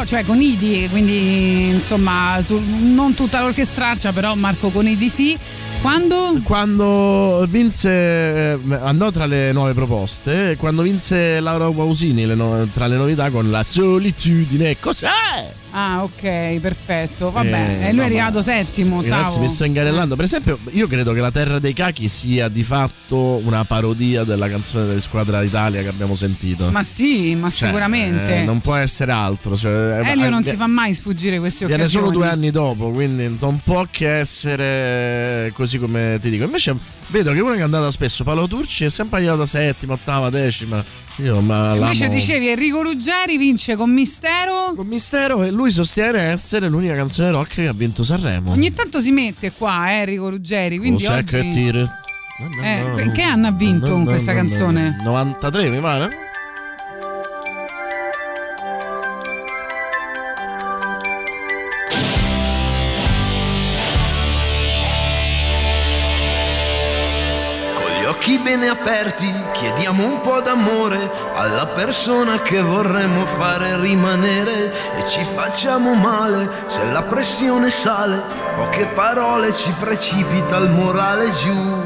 cioè Conidi, quindi insomma non tutta l'orchestraccia, però Marco Conidi sì. Quando vinse, andò tra le nuove proposte, quando vinse Laura Pausini tra le novità con La solitudine. Cos'è? Ah, ok, perfetto, vabbè, e lui è arrivato settimo, ottavo. Ragazzi, mi sto ingarellando. Per esempio, io credo che La terra dei cachi sia di fatto una parodia della canzone delle Squadra d'Italia che abbiamo sentito. Ma sì, ma cioè, sicuramente non può essere altro, cioè, Elio non si fa mai sfuggire queste occasioni. Viene solo 2 anni dopo, quindi non può che essere così, come ti dico. Invece vedo che uno che è andata spesso, Paolo Turci, è sempre arrivata settima, ottava, decima. Io, ma invece dicevi Enrico Ruggeri vince con Mistero. Con Mistero, e lui sostiene essere l'unica canzone rock che ha vinto Sanremo. Ogni tanto si mette qua Enrico Ruggeri, quindi oggi... che anno ha vinto con questa canzone? 93 mi pare. Chi bene aperti, chiediamo un po' d'amore alla persona che vorremmo fare rimanere, e ci facciamo male se la pressione sale, poche parole ci precipita il morale giù.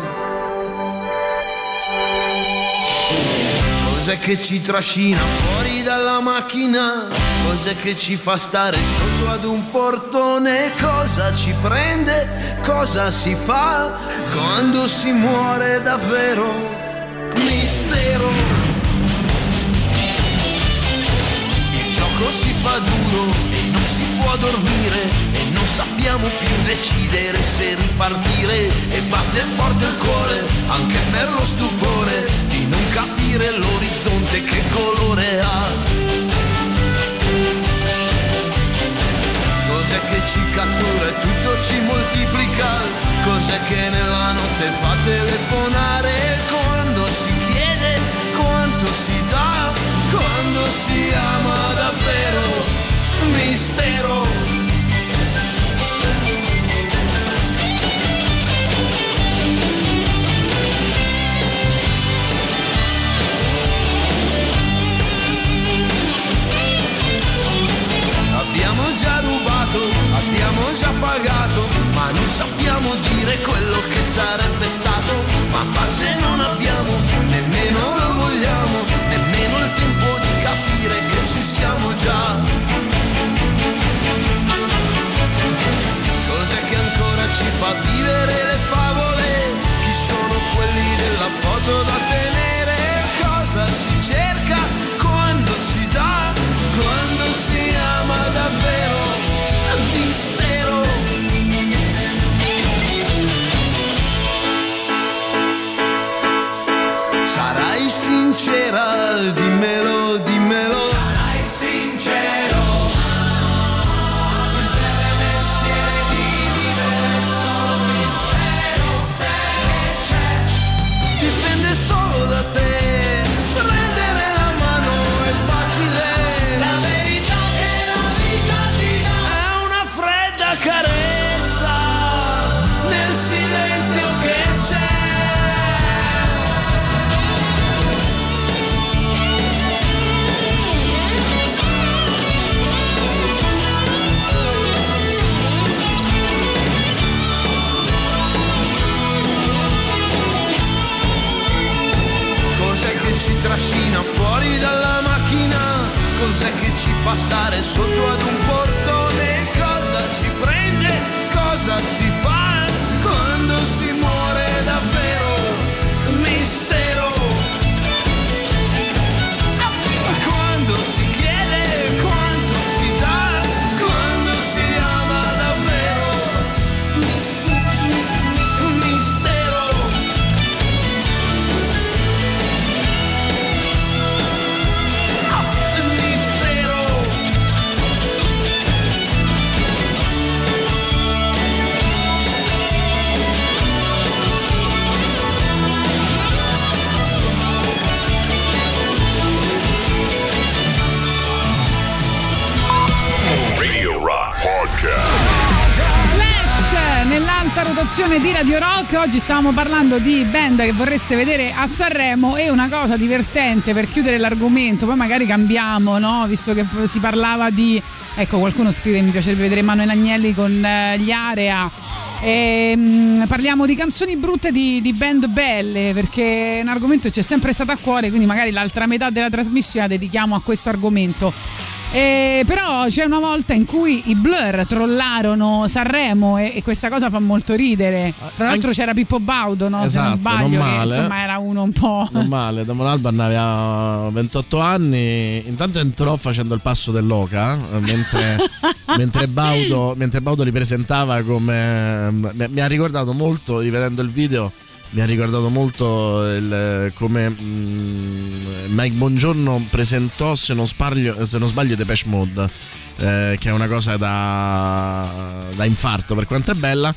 Cos'è che ci trascina fuori dalla macchina? Cos'è che ci fa stare sotto ad un portone? Cosa ci prende? Cosa si fa quando si muore davvero? Mistero. Il gioco si fa duro e non si può dormire, e non sappiamo più decidere se ripartire, e batte forte il cuore anche per lo stupore di non capire l'orizzonte che colore ha. Cos'è che ci cattura e tutto ci moltiplica? Cos'è che nella notte fa telefonare? Quando si chiede quanto si dà, quando si ama davvero, mistero. che ci fa stare sotto ad un portone. Cosa ci prende, cosa si fa quando si muore davvero? Mistero. Quando si chiede quanto si dà, quando si ama davvero. Mistero. Flash nell'alta rotazione di Radio Rock. Oggi stavamo parlando di band che vorreste vedere a Sanremo, e una cosa divertente per chiudere l'argomento, poi magari cambiamo, no? Visto che si parlava di, ecco, qualcuno scrive mi piacerebbe vedere Manuel Agnelli con gli Area. Parliamo di canzoni brutte di band belle, perché è un argomento che c'è sempre stato a cuore, quindi magari l'altra metà della trasmissione la dedichiamo a questo argomento. Però c'è una volta in cui i Blur trollarono Sanremo e questa cosa fa molto ridere. Tra l'altro c'era Pippo Baudo, no? Esatto, se non sbaglio, non male, che insomma era uno un po'. Non male, Damon Albarn aveva 28 anni. Intanto entrò facendo il passo dell'oca mentre Baudo li presentava come. Mi ha ricordato molto, rivedendo il video, mi ha ricordato molto come Mike Bongiorno presentò, se non sbaglio, Depeche Mode, che è una cosa da infarto per quanto è bella.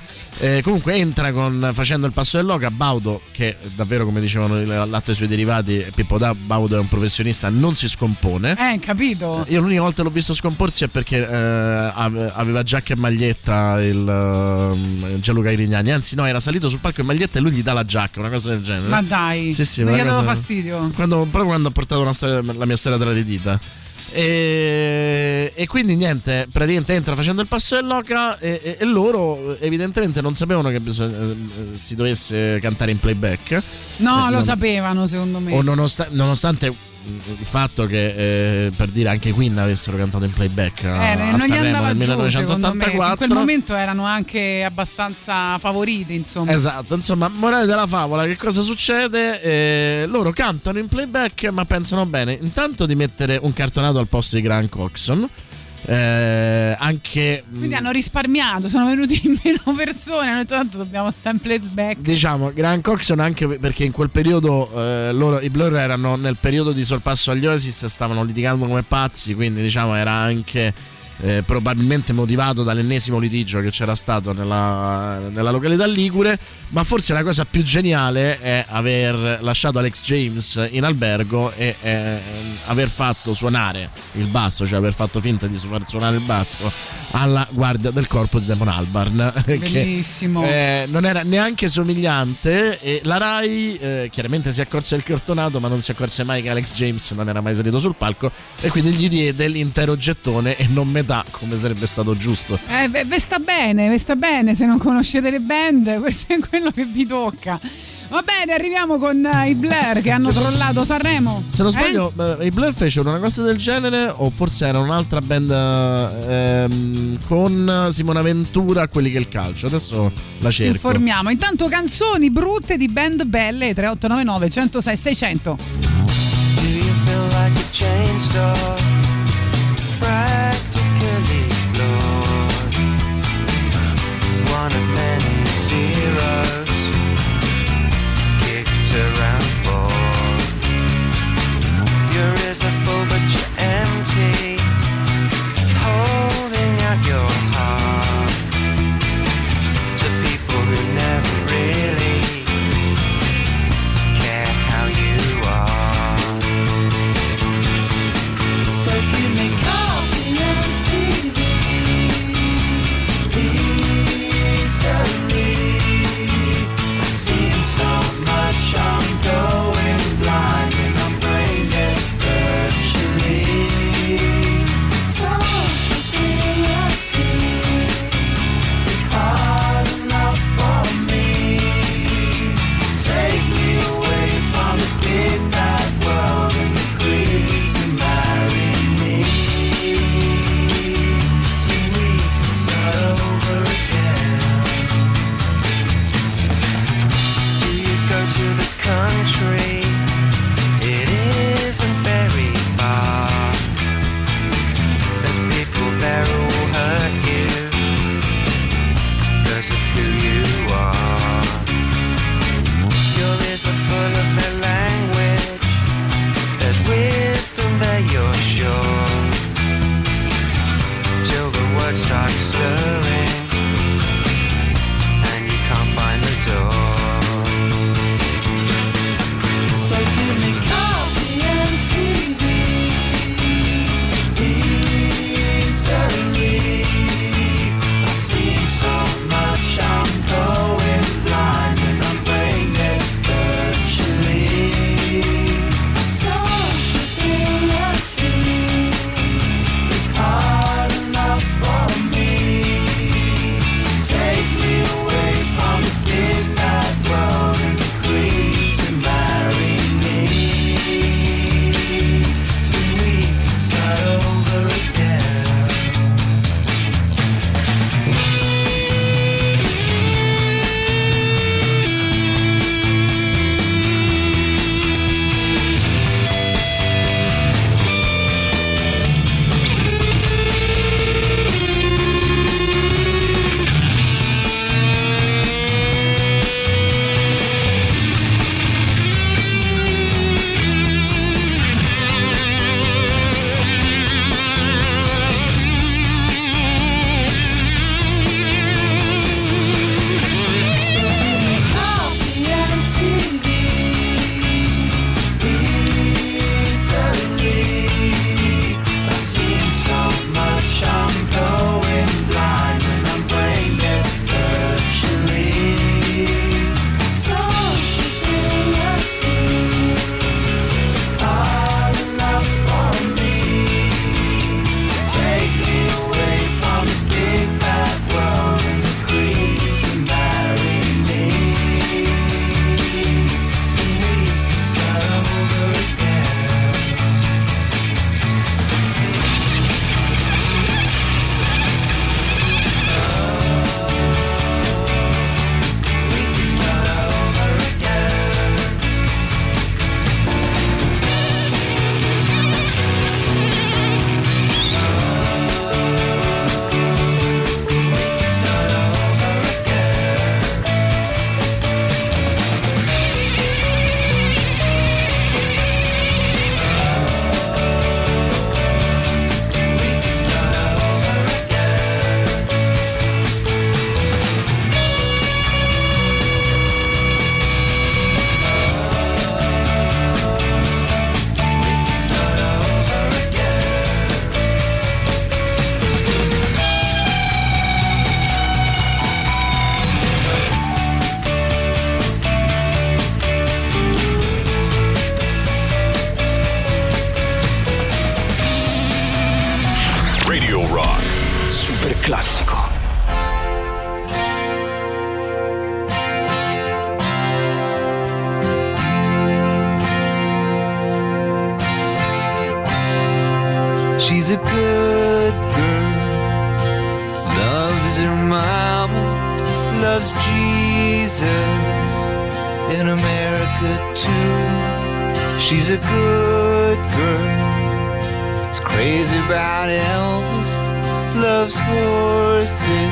Comunque entra facendo il passo dell'oca. Baudo, che davvero, come dicevano Latte e i suoi derivati, Pippo da Baudo è un professionista, non si scompone. Capito? Io l'unica volta l'ho visto scomporsi è perché aveva giacca e maglietta il Gianluca Grignani. Anzi no, era salito sul palco in maglietta e lui gli dà la giacca, una cosa del genere. Ma dai, sì, non gli aveva fastidio. Proprio quando ho portato la mia storia tra le dita. E quindi niente, praticamente entra facendo il passo dell'oca e loro evidentemente non sapevano che si dovesse cantare in playback. No, lo sapevano, secondo me. O nonostante il fatto che per dire anche Queen avessero cantato in playback a Sanremo nel 1984, in quel momento erano anche abbastanza favoriti, insomma. Esatto, insomma, morale della favola, che cosa succede? Loro cantano in playback, ma pensano bene intanto di mettere un cartonato al posto di Graham Coxon. Anche quindi hanno risparmiato, sono venuti in meno persone, hanno detto tanto dobbiamo stare in playback. Diciamo Graham Coxon, anche perché in quel periodo i Blur erano nel periodo di sorpasso agli Oasis, stavano litigando come pazzi, quindi diciamo era anche probabilmente motivato dall'ennesimo litigio che c'era stato nella località ligure. Ma forse la cosa più geniale è aver lasciato Alex James in albergo e aver fatto suonare il basso, cioè aver fatto finta di far suonare il basso alla guardia del corpo di Damon Albarn. Bellissimo. Che non era neanche somigliante, e la Rai chiaramente si accorse del cartonato, ma non si accorse mai che Alex James non era mai salito sul palco, e quindi gli diede l'intero gettone e non metà, come sarebbe stato giusto. Ve sta bene se non conoscete le band, questo è quello che vi tocca. Va bene, arriviamo con i Blur che hanno trollato Sanremo. Se non sbaglio, i Blur fecero una cosa del genere, o forse era un'altra band con Simona Ventura, Quelli che il calcio. Adesso la cerco. Informiamo. Intanto canzoni brutte di band belle. 3899 106 600. Do you feel like a chain store? Practically floored. One of many zeros. Kicked around bored. Your ears are full but you're empty. Holding out your heart to people who never really care how you are. classico. She's a good girl, loves her mama, loves Jesus, in America too. She's a good girl, is crazy about Elvis, loves horses,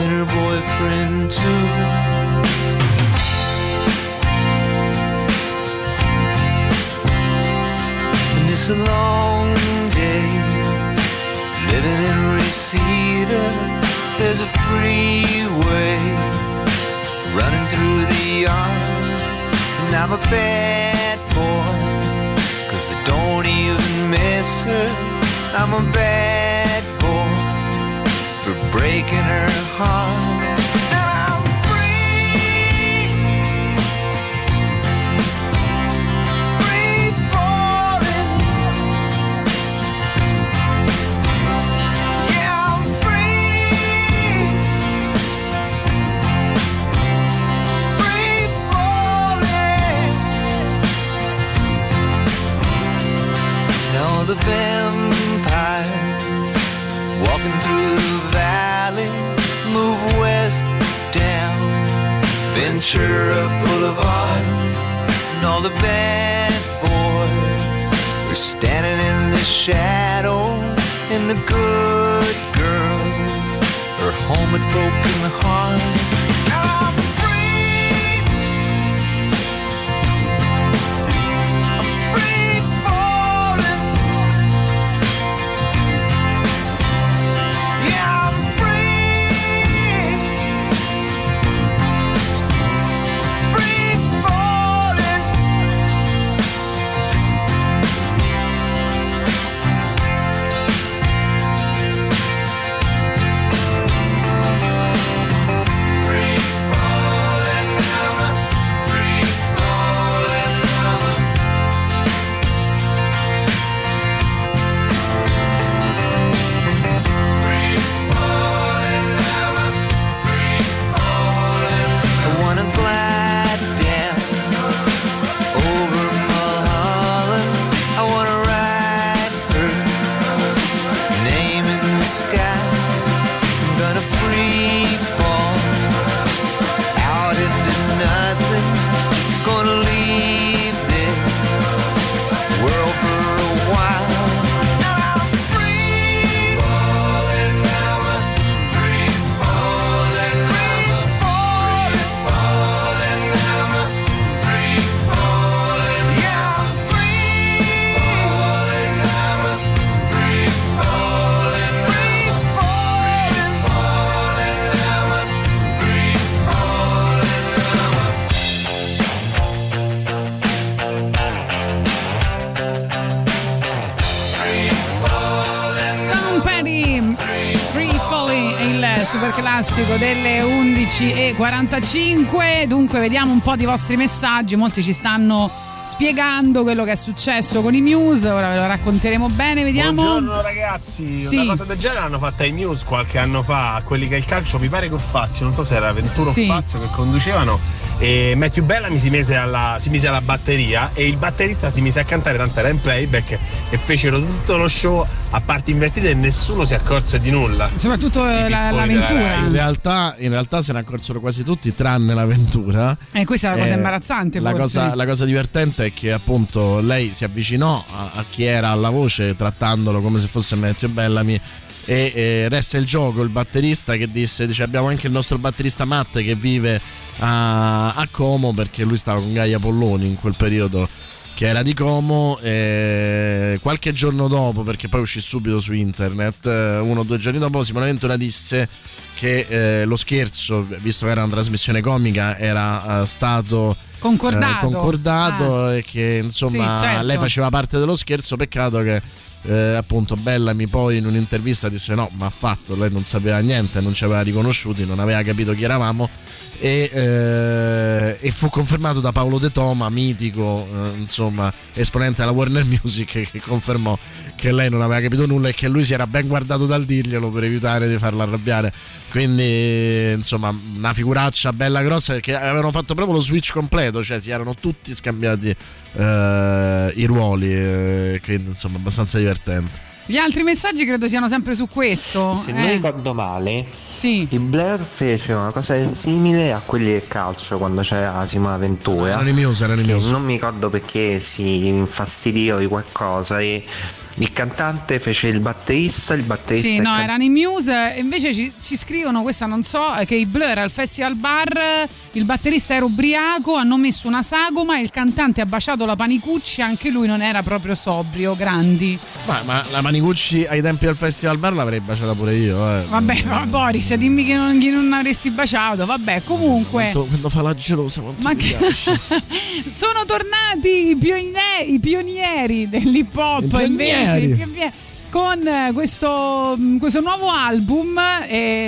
and her boyfriend too. It's a long day living in Reseda. There's a freeway running through the yard, and I'm a bad boy, 'cause I don't even miss her. I'm a bad boy for breaking her heart. The vampires walking through the valley move west down Ventura Boulevard, and all the bad boys are standing in the shadow, and the good girls are home with broken hearts. Oh! Delle 11:45, dunque vediamo un po' di vostri messaggi. Molti ci stanno spiegando quello che è successo con i Muse, ora ve lo racconteremo bene, vediamo. Buongiorno ragazzi, sì. Una cosa del genere l'hanno fatta i Muse qualche anno fa, quelli che il calcio, mi pare che Fazio, non so se era Venturo o Fazio che conducevano, e Matthew Bellamy si mise alla batteria e il batterista si mise a cantare, tanto era in playback, e fecero tutto lo show a parti invertite e nessuno si accorse di nulla, soprattutto l'avventura. In realtà se ne accorsero quasi tutti tranne l'avventura, e questa è la cosa imbarazzante, forse. La cosa divertente è che appunto lei si avvicinò a chi era alla voce trattandolo come se fosse Matthew Bellamy, e resta il gioco, il batterista che dice abbiamo anche il nostro batterista Matt che vive a Como, perché lui stava con Gaia Polloni in quel periodo che era di Como, e qualche giorno dopo, perché poi uscì subito su internet, 1 o 2 giorni dopo, Simone Ventura disse che lo scherzo, visto che era una trasmissione comica, era stato concordato e che insomma sì, certo, lei faceva parte dello scherzo. Peccato che appunto Bellamy poi in un'intervista disse no, ma affatto, lei non sapeva niente, non ci aveva riconosciuti, non aveva capito chi eravamo, e fu confermato da Paolo De Toma, mitico insomma esponente della Warner Music, che confermò che lei non aveva capito nulla e che lui si era ben guardato dal dirglielo per evitare di farla arrabbiare. Quindi insomma una figuraccia bella grossa, perché avevano fatto proprio lo switch completo, cioè si erano tutti scambiati i ruoli, quindi insomma abbastanza divertente. Gli altri messaggi credo siano sempre su questo. Se non ricordo male, sì, il Blair fece una cosa simile a quelli del calcio quando c'era Asima Ventura. Era animoso. Non mi ricordo perché si infastidiò di qualcosa e il cantante fece il batterista. Sì, no, erano i Muse. Invece ci scrivono, questa non so, che i Blur al Festival Bar, il batterista era ubriaco, hanno messo una sagoma e il cantante ha baciato la Panicucci, anche lui non era proprio sobrio. Grandi. Ma la Panicucci ai tempi del Festival Bar l'avrei baciata pure io, eh. Vabbè, ma Boris, dimmi che non avresti baciato. Vabbè, comunque quando fa la gelosa, quanto ma che... Sono tornati i pionieri dell'hip hop invece con questo nuovo album,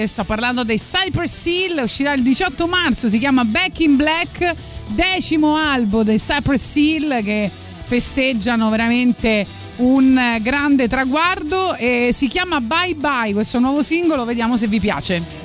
sto parlando dei Cypress Hill, uscirà il 18 marzo, si chiama Back in Black, 10° album dei Cypress Hill, che festeggiano veramente un grande traguardo, e si chiama Bye Bye questo nuovo singolo, vediamo se vi piace.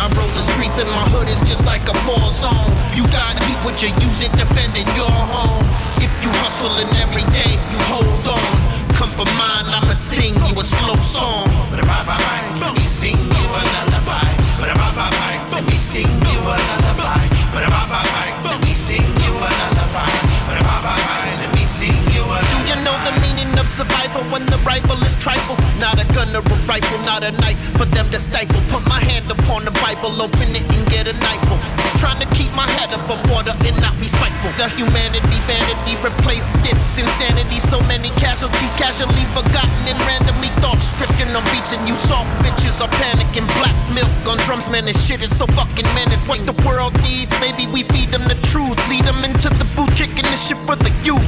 I roam the streets and my hood is just like a war zone. You gotta keep what you use it, defending your home. If you hustling every day, you hold on. Come for mine, I'ma sing you a slow song. But bye bye bye, let me sing you a lullaby. But bye bye bye, let me sing you a lullaby. But bye bye bye, let me sing you a lullaby. But bye bye bye, let me sing you a lullaby. Do you know the meaning of survival when the rifle is trifle? Not a gun or a rifle, not a knife for them to stifle. Put my hand upon the Bible, open it and get a knifeful. Trying to keep my head above water and not be spiteful. The humanity vanity replaced its insanity. So many casualties casually forgotten and randomly thought stricken on beach. And you soft bitches are panicking. Black milk on drums, man, this shit is so fucking menacing. What the world needs, maybe we feed them the truth. Lead them into the booth, kicking this shit for the youth.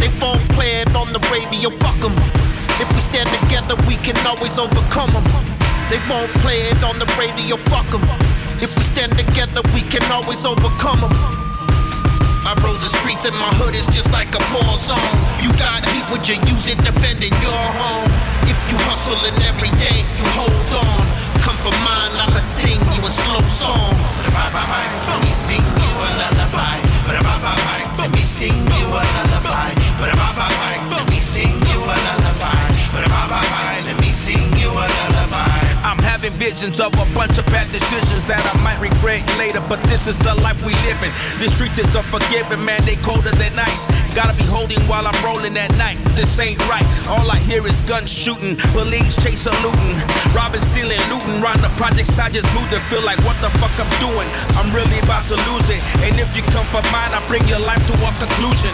They've all played on the radio, fuck em. If we stand together, we can always overcome them. They won't play it on the radio, fuck them. If we stand together, we can always overcome them. I roam the streets and my hood is just like a war zone. You gotta keep what you use it, defending your home. If you hustling every day, you hold on. Come for mine, I'ma sing you a slow song. Bye bye bye, let me sing you a lullaby. Bye bye bye, let me sing you a lullaby. Bye bye bye, let me sing you a lullaby. Bye bye bye, let me sing you a lullaby. I'm having visions of a bunch of bad decisions that I might regret later, but this is the life we live in. The streets is unforgiving, man, they colder than ice. Gotta be holding while I'm rolling at night. This ain't right, all I hear is guns shooting, police chasing, looting, robbing, stealing, looting, round the projects I just moved and feel like what the fuck I'm doing. I'm really about to lose it, and if you come for mine, I bring your life to a conclusion.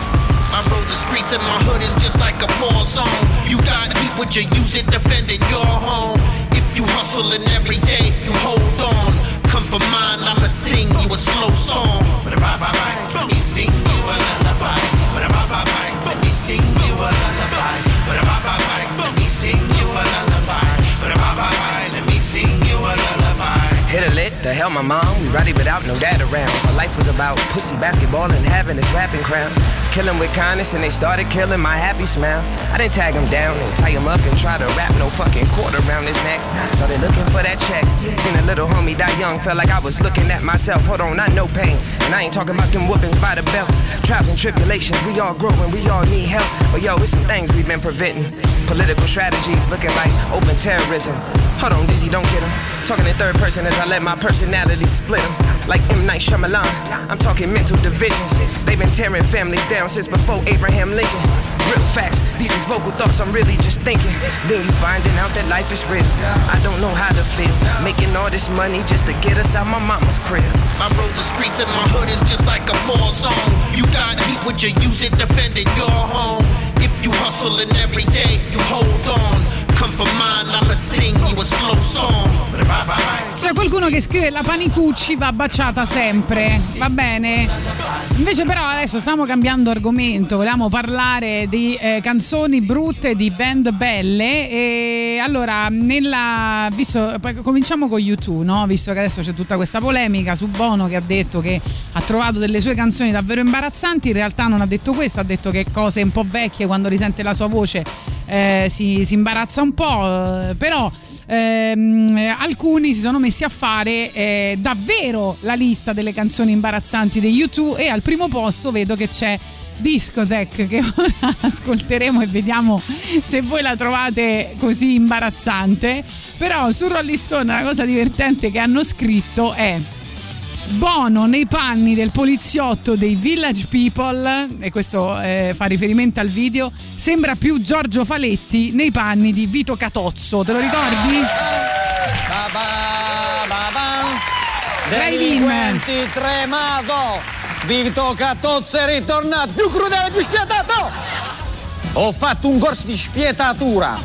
I roam the streets and my hood is just like a war zone. You gotta keep what you use it, defending your home. If you hustling every day, you hold on. Come for mine, I'ma sing you a slow song. But bye bye bye, let me sing you a lullaby. But bye bye bye, let me sing you a lullaby. But bye bye bye, let me sing you a lullaby. But bye bye bye, let me sing you a lullaby. Hit a lick, the hell my mom, we ready without no dad around. My life was about pussy, basketball, and having this rapping crown. Killing with kindness and they started killing my happy smile. I didn't tag him down and tie him up and try to wrap no fucking cord around his neck. So they looking for that check. Seen a little homie die young, felt like I was looking at myself. Hold on, I know pain. And I ain't talking about them whoopings by the belt. Trials and tribulations, we all growing, we all need help. But yo, it's some things we've been preventing. Political strategies looking like open terrorism. Hold on, Dizzy, don't get him. Talking in third person as I let my personality split him. Like M. Night Shyamalan, I'm talking mental divisions. They've been tearing families down since before Abraham Lincoln. Real facts, these is vocal thoughts I'm really just thinking. Then you finding out that life is real. I don't know how to feel. Making all this money just to get us out my mama's crib. I roam the streets and my hood is just like a war zone. You gotta keep what you use it, defending your home. If You hustling every day, you hold on. C'è qualcuno che scrive la Panicucci va baciata sempre, va bene? Invece però adesso stiamo cambiando argomento, volevamo parlare di canzoni brutte di band belle. E allora, visto, cominciamo con U2, no? Visto che adesso c'è tutta questa polemica su Bono che ha detto che ha trovato delle sue canzoni davvero imbarazzanti, in realtà non ha detto questo, ha detto che cose un po' vecchie quando risente la sua voce si imbarazza un po', però alcuni si sono messi a fare davvero la lista delle canzoni imbarazzanti degli U2 e al primo posto vedo che c'è Discotheque, che ora ascolteremo e vediamo se voi la trovate così imbarazzante. Però su Rolling Stone la cosa divertente che hanno scritto è: Bono nei panni del poliziotto dei Village People, e questo fa riferimento al video, sembra più Giorgio Faletti nei panni di Vito Catozzo, te lo ricordi? Delinquenti tremato, Vito Catozzo è ritornato più crudele, più spietato. Ho fatto un corso di spietatura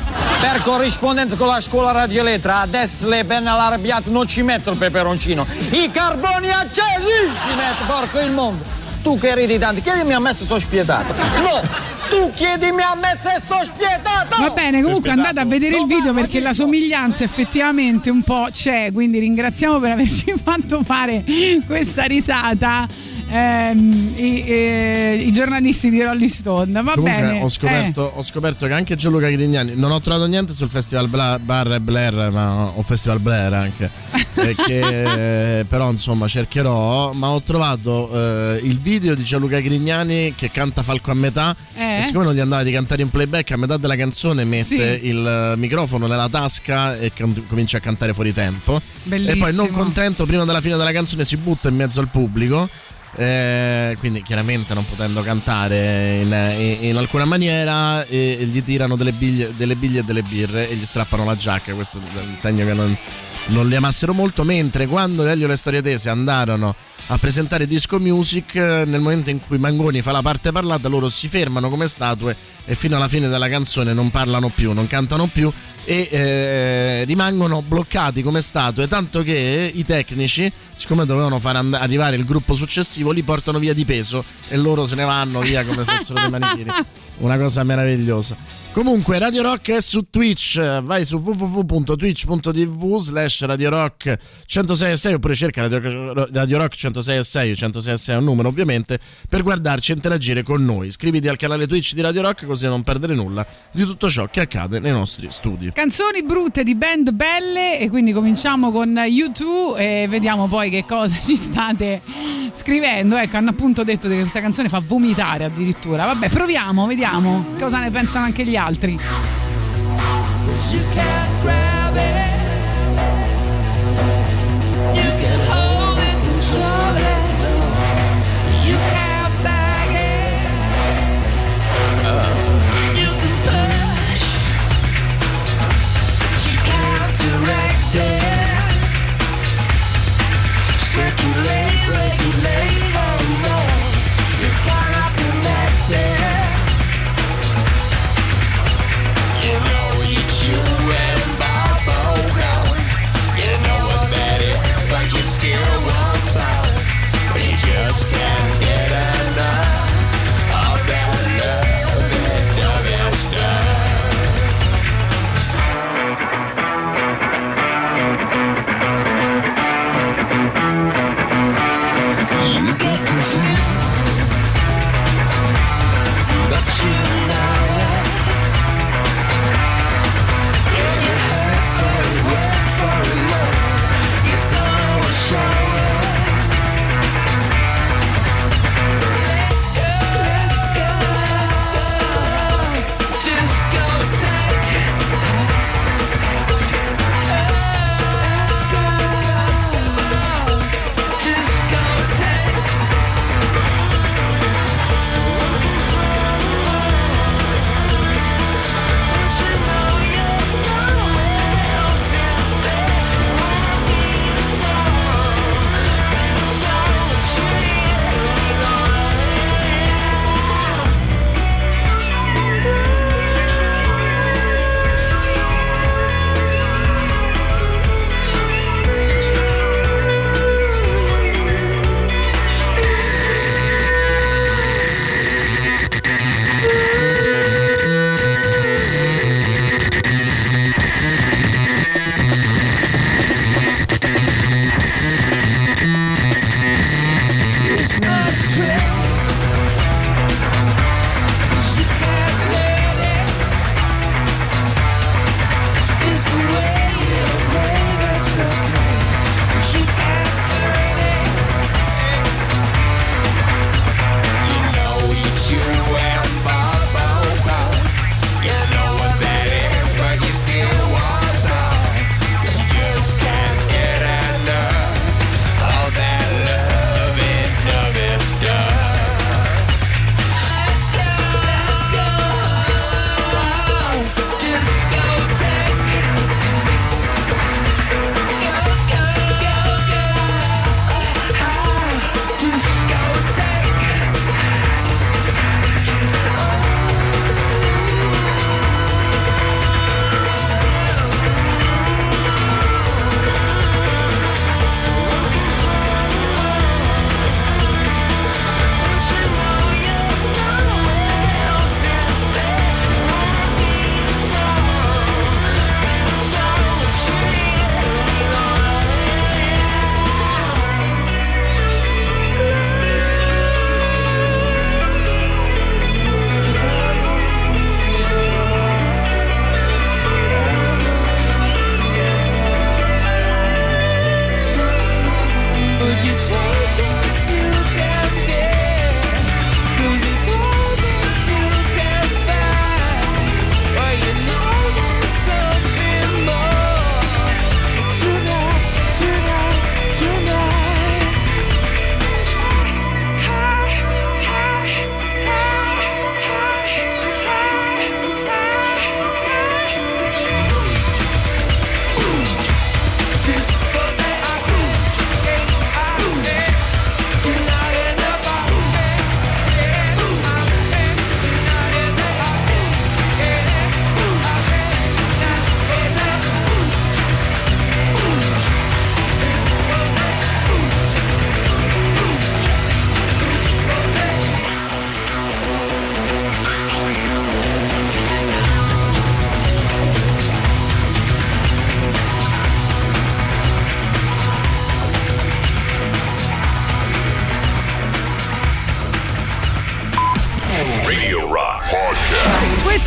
per corrispondenza con la scuola radioelettra. Adesso le penne all'arrabbiato non ci metto il peperoncino. I carboni accesi ci metto, porco il mondo. Tu che ridi tanto, chiedimi a me se sono spietato. No! Tu chiedimi a me se sono spietato! Va bene, comunque andate a vedere il video perché la somiglianza effettivamente un po' c'è, quindi ringraziamo per averci fatto fare questa risata. I giornalisti di Rolling Stone. Va comunque bene. Ho scoperto che anche Gianluca Grignani, non ho trovato niente sul Festival Bar e Blair, ma ho Festival Blair anche che, però insomma cercherò, ma ho trovato il video di Gianluca Grignani che canta Falco a metà e siccome non gli andava di cantare in playback, a metà della canzone mette il microfono nella tasca e comincia a cantare fuori tempo. Bellissimo. E poi non contento, prima della fine della canzone si butta in mezzo al pubblico. Quindi chiaramente non potendo cantare in alcuna maniera, e gli tirano delle biglie e delle birre e gli strappano la giacca. Questo è un segno che non li amassero molto. Mentre quando Elio e le Storie Tese andarono a presentare Disco Music, nel momento in cui Mangoni fa la parte parlata loro si fermano come statue e fino alla fine della canzone non parlano più, non cantano più e rimangono bloccati come statue, tanto che i tecnici, siccome dovevano far arrivare il gruppo successivo, li portano via di peso e loro se ne vanno via come fossero dei manichini. Una cosa meravigliosa. Comunque Radio Rock è su Twitch, vai su www.twitch.tv/Radio Rock 106.6 oppure cerca Radio Rock 106.6, 106.6 è un numero ovviamente, per guardarci e interagire con noi. Iscriviti al canale Twitch di Radio Rock così da non perdere nulla di tutto ciò che accade nei nostri studi. Canzoni brutte di band belle, e quindi cominciamo con U2 e vediamo poi che cosa ci state scrivendo. Ecco, hanno appunto detto che questa canzone fa vomitare addirittura. Vabbè, proviamo, vediamo cosa ne pensano anche gli altri. Cause you can't grab it, you can hold it, control it, you can't bag it, you can push, but you can't direct it, circulate, regulate, oh no, you cannot connect it. You know it's you and Bobo.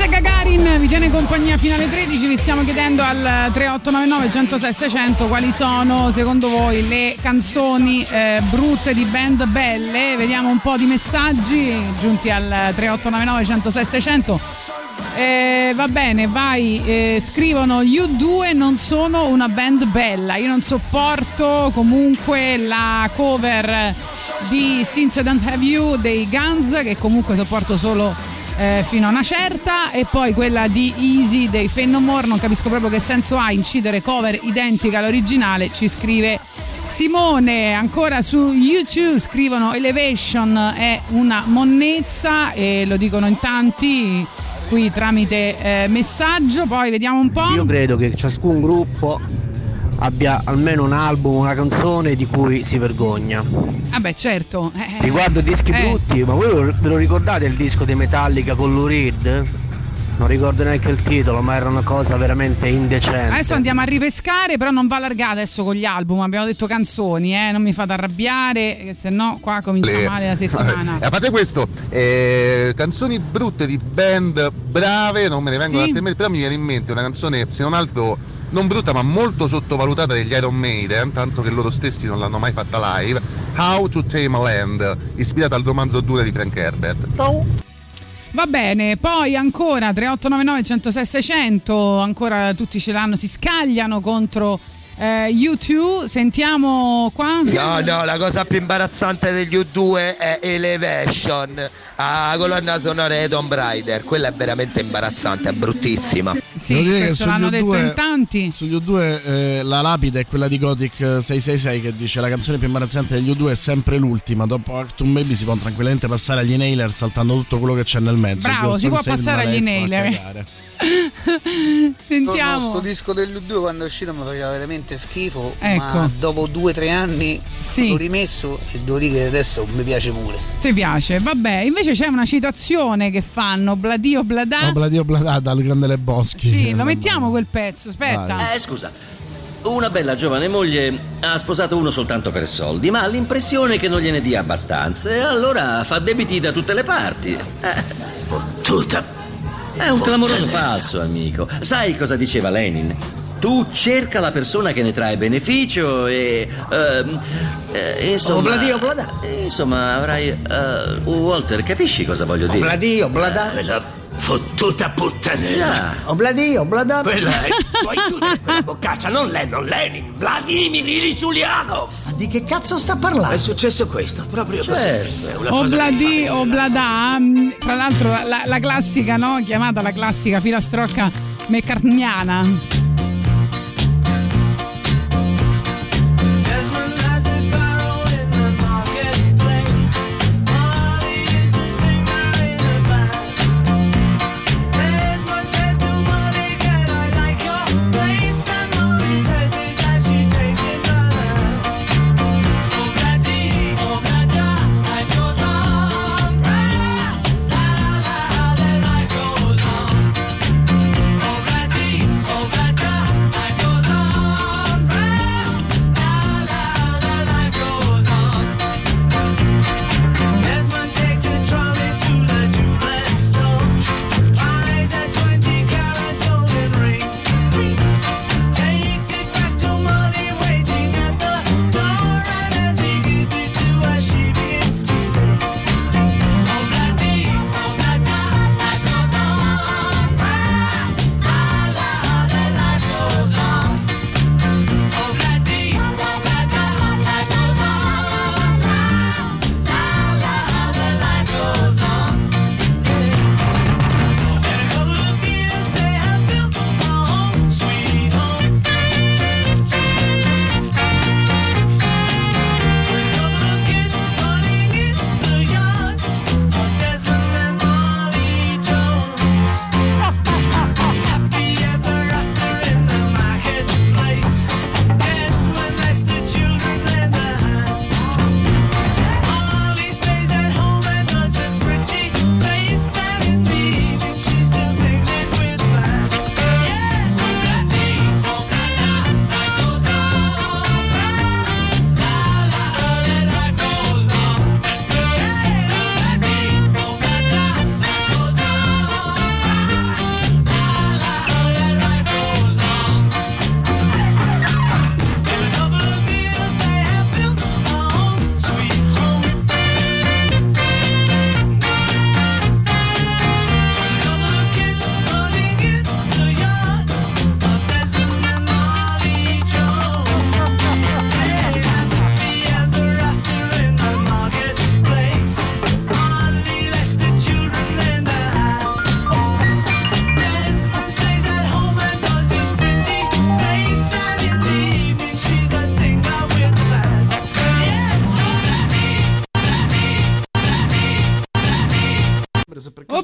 Alessia Gagarin vi tiene compagnia fino alle 13. Vi stiamo chiedendo al 3899 106 600 quali sono secondo voi le canzoni brutte di band belle. Vediamo un po' di messaggi giunti al 3899 106 600. Va bene, vai. Scrivono: U2 non sono una band bella. Io non sopporto comunque la cover di Since I Don't Have You dei Guns, che comunque sopporto solo fino a una certa, e poi quella di Easy dei Faith No More. Non capisco proprio che senso ha incidere cover identica all'originale, ci scrive Simone. Ancora su YouTube scrivono: Elevation è una monnezza, e lo dicono in tanti qui tramite messaggio. Poi vediamo un po'. Io credo che ciascun gruppo abbia almeno un album, una canzone di cui si vergogna. Ah beh, certo. Riguardo dischi brutti, ma voi ve lo ricordate il disco di Metallica con Lou Reed? Non ricordo neanche il titolo, ma era una cosa veramente indecente. Adesso andiamo a ripescare, però non va allargata adesso con gli album. Abbiamo detto canzoni, non mi fate arrabbiare, se no qua comincia male la settimana. A parte questo, canzoni brutte di band brave non me ne vengono a mente, però mi viene in mente una canzone, se non altro non brutta ma molto sottovalutata, degli Iron Maiden, tanto che loro stessi non l'hanno mai fatta live, How to Tame a Land, ispirata al romanzo Dune di Frank Herbert. Ciao. Va bene, poi ancora 3899 106 600, ancora tutti ce l'hanno, si scagliano contro U2. Sentiamo qua. No, la cosa più imbarazzante degli U2 è Elevation, la colonna sonora di Tomb Raider. Quella è veramente imbarazzante, è bruttissima. Sì, questo l'hanno detto in tanti. Sugli U2 la lapide è quella di Gothic 666, che dice: la canzone più imbarazzante degli U2 è sempre l'ultima. Dopo Actum Baby si può tranquillamente passare agli Nailer, saltando tutto quello che c'è nel mezzo. Bravo, si può passare agli Nailer. Sentiamo. Questo disco dell'U2 quando è uscito mi faceva veramente schifo, ecco. Ma dopo 2-3 anni l'ho rimesso e devo dire che adesso mi piace pure. Ti piace? Vabbè, invece c'è una citazione che fanno Bladio Bladà. No, Bladio Bladà dal Grande Le Boschi. Sì, lo mettiamo quel pezzo, aspetta. Vai. Scusa. Una bella giovane moglie ha sposato uno soltanto per soldi, ma ha l'impressione che non gliene dia abbastanza, e allora fa debiti da tutte le parti. Fottuta. È un clamoroso falso, amico. Sai cosa diceva Lenin? Tu cerca la persona che ne trae beneficio e... insomma... Obladio, bladà. Insomma, avrai... Walter, capisci cosa voglio dire? Obladio, bladà. Quella fottuta puttaneria. Obladio, bladà. Quella è... Puoi chiudere quella boccaccia, non Lenin. Vladimir Ilyich Ulyanov. Ma di che cazzo sta parlando? È successo questo, proprio così. Obladio, bladà. Tra l'altro la classica, no? Chiamata la classica filastrocca mccartniana.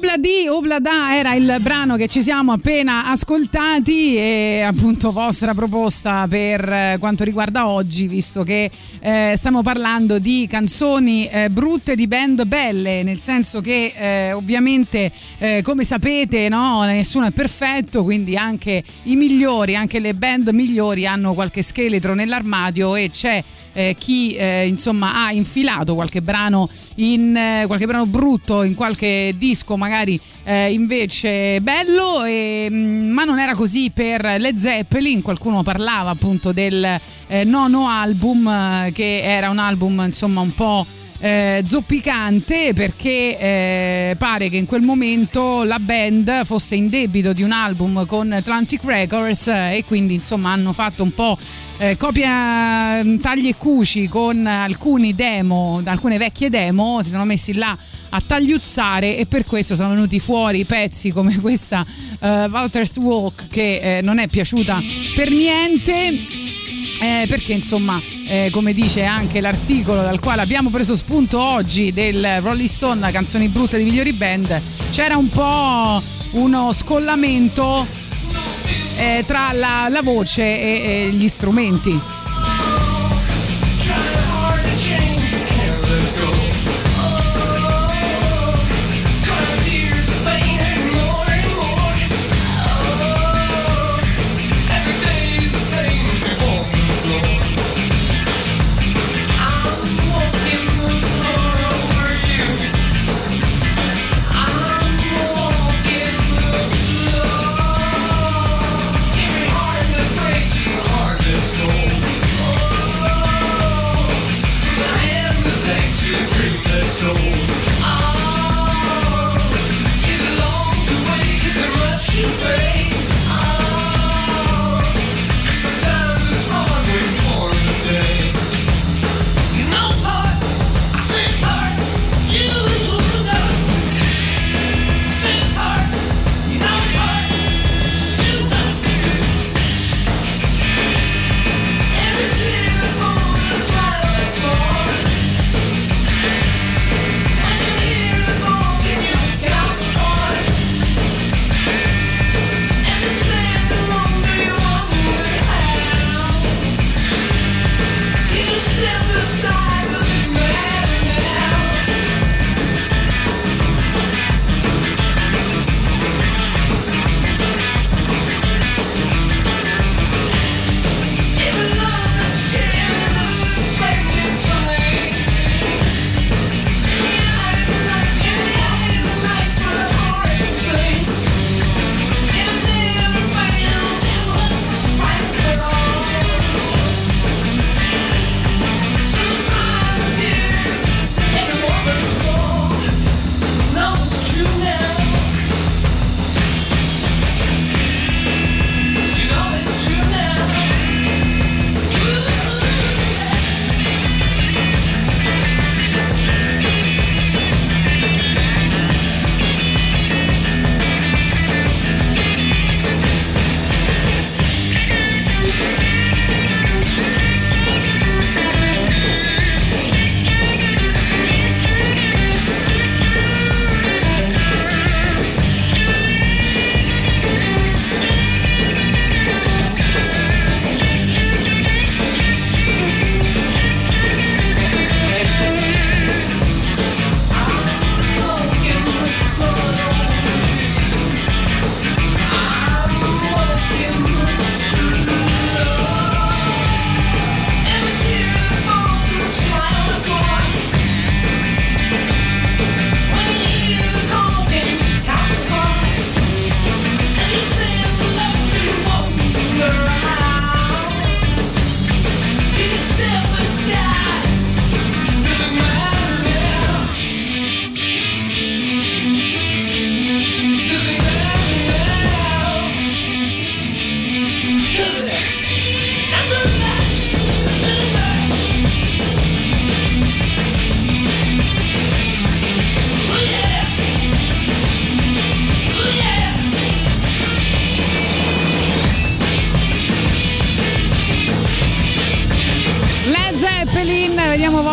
Obladi Oblada era il brano che ci siamo appena ascoltati, e appunto vostra proposta per quanto riguarda oggi, visto che stiamo parlando di canzoni brutte di band belle, nel senso che ovviamente come sapete, no, nessuno è perfetto, quindi anche i migliori, anche le band migliori hanno qualche scheletro nell'armadio, e c'è chi insomma ha infilato qualche brano in qualche brano brutto in qualche disco magari invece bello, ma non era così per Led Zeppelin. Qualcuno parlava appunto del nono album, che era un album insomma un po' zoppicante, perché pare che in quel momento la band fosse in debito di un album con Atlantic Records, e quindi insomma hanno fatto un po' copia, tagli e cuci con alcune vecchie demo, si sono messi là a tagliuzzare, e per questo sono venuti fuori pezzi come questa Walter's Walk, che non è piaciuta per niente, perché insomma come dice anche l'articolo dal quale abbiamo preso spunto oggi del Rolling Stone canzoni brutte di migliori band, c'era un po' uno scollamento tra la voce e gli strumenti.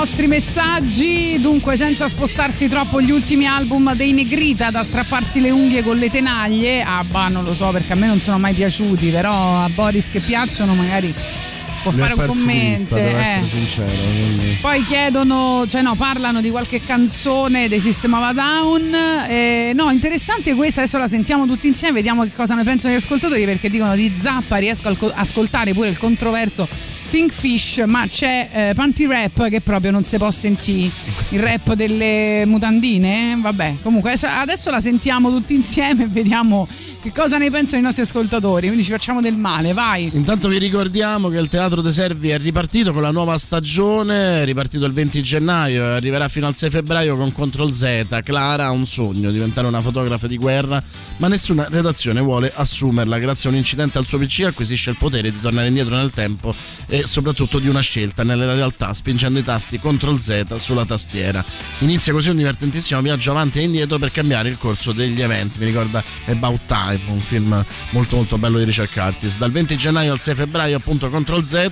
vostri messaggi. Dunque, senza spostarsi troppo, gli ultimi album dei Negrita, da strapparsi le unghie con le tenaglie. Ah, bah, non lo so, perché a me non sono mai piaciuti, però a Boris che piacciono magari può fare un commento, devo essere sincero, quindi. Poi chiedono, cioè no, parlano di qualche canzone dei System of a Down, no, interessante questa, adesso la sentiamo tutti insieme, vediamo che cosa ne pensano gli ascoltatori, perché dicono di Zappa riesco a ascoltare pure il controverso Think Fish, ma c'è Panty Rap che proprio non si può sentire, il rap delle mutandine, vabbè, comunque adesso la sentiamo tutti insieme e vediamo che cosa ne pensano i nostri ascoltatori, quindi ci facciamo del male, vai. Intanto vi ricordiamo che il Teatro dei Servi è ripartito con la nuova stagione, è ripartito il 20 gennaio e arriverà fino al 6 febbraio con Control Z. Clara ha un sogno, diventare una fotografa di guerra, ma nessuna redazione vuole assumerla. Grazie a un incidente al suo PC acquisisce il potere di tornare indietro nel tempo e soprattutto di una scelta nella realtà, spingendo i tasti Control Z sulla tastiera. Inizia così un divertentissimo viaggio avanti e indietro per cambiare il corso degli eventi. Mi ricorda About Time, un film molto molto bello di Richard Curtis. Dal 20 gennaio al 6 febbraio appunto Control Z,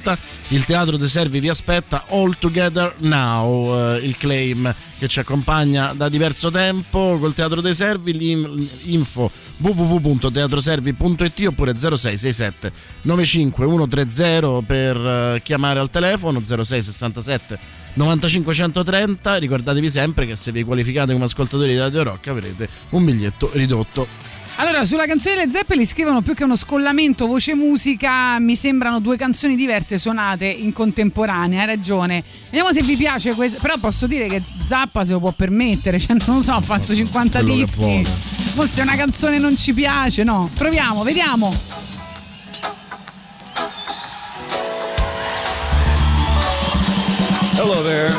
il Teatro dei Servi vi aspetta. All Together Now, il claim che ci accompagna da diverso tempo col Teatro dei Servi. Info www.teatroservi.it oppure 0667 95130 per chiamare al telefono, 0667 95130. Ricordatevi sempre che se vi qualificate come ascoltatori di Radio Rock avrete un biglietto ridotto. Allora, sulla canzone delle Zeppelin scrivono più che uno scollamento voce-musica, mi sembrano due canzoni diverse suonate in contemporanea, hai ragione. Vediamo se vi piace questa, però posso dire che Zappa se lo può permettere, cioè non lo so, ha fatto 50 dischi, forse una canzone non ci piace, no? Proviamo, vediamo. Hello there.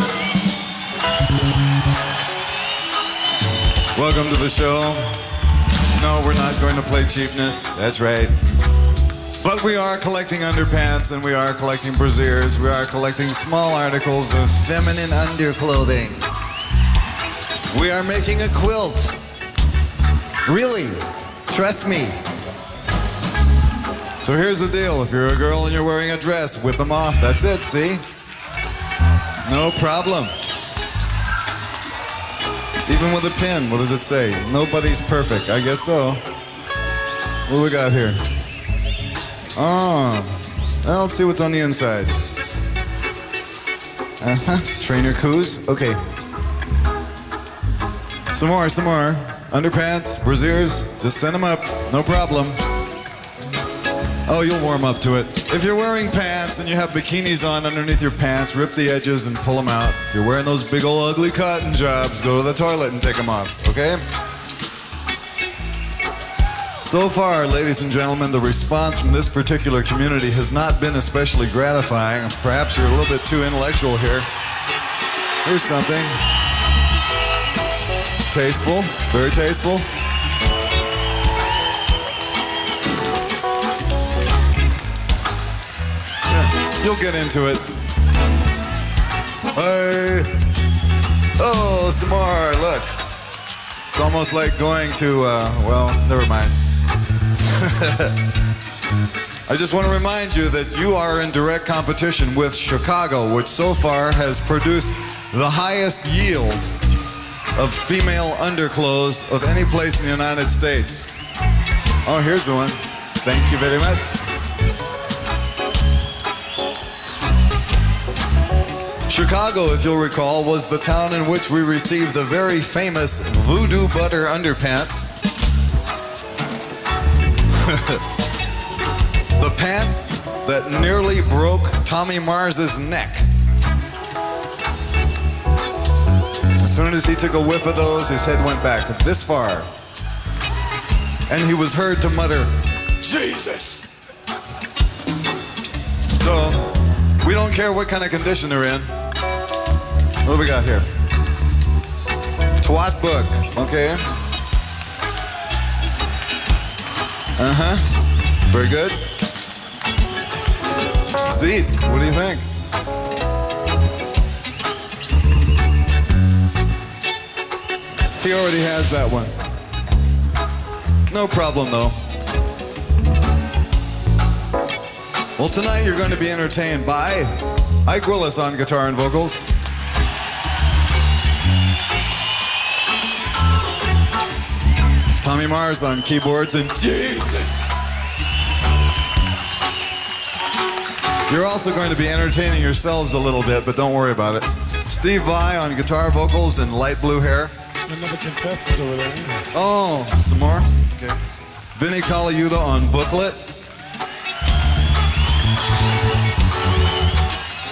Welcome to the show. No, we're not going to play cheapness, that's right. But we are collecting underpants and we are collecting brasiers. We are collecting small articles of feminine underclothing. We are making a quilt. Really, trust me. So here's the deal, if you're a girl and you're wearing a dress, whip them off, that's it, see? No problem. Even with a pin, what does it say? Nobody's perfect. I guess so. What do we got here? Oh, well, let's see what's on the inside. Trainer coos. Okay. Some more. Underpants, brasiers, just send them up. No problem. Oh, you'll warm up to it. If you're wearing pants and you have bikinis on underneath your pants, rip the edges and pull them out. If you're wearing those big old ugly cotton jobs, go to the toilet and take them off, okay? So far, ladies and gentlemen, the response from this particular community has not been especially gratifying. Perhaps you're a little bit too intellectual here. Here's something. Tasteful, very tasteful. You'll get into it. Hey. Oh, some more. Look. It's almost like going to, well, never mind. I just want to remind you that you are in direct competition with Chicago, which so far has produced the highest yield of female underclothes of any place in the United States. Oh, here's the one. Thank you very much. Chicago, if you'll recall, was the town in which we received the very famous Voodoo Butter underpants. The pants that nearly broke Tommy Mars's neck. As soon as he took a whiff of those, his head went back this far. And he was heard to mutter, Jesus! So, we don't care what kind of condition they're in. What do we got here? Twat book, okay. Very good. Seats, what do you think? He already has that one. No problem though. Well, tonight you're going to be entertained by Ike Willis on guitar and vocals. Tommy Mars on keyboards, and Jesus! You're also going to be entertaining yourselves a little bit, but don't worry about it. Steve Vai on guitar, vocals, and light blue hair. Another contestant over there. Oh, some more? Okay. Vinnie Colaiuta on booklet.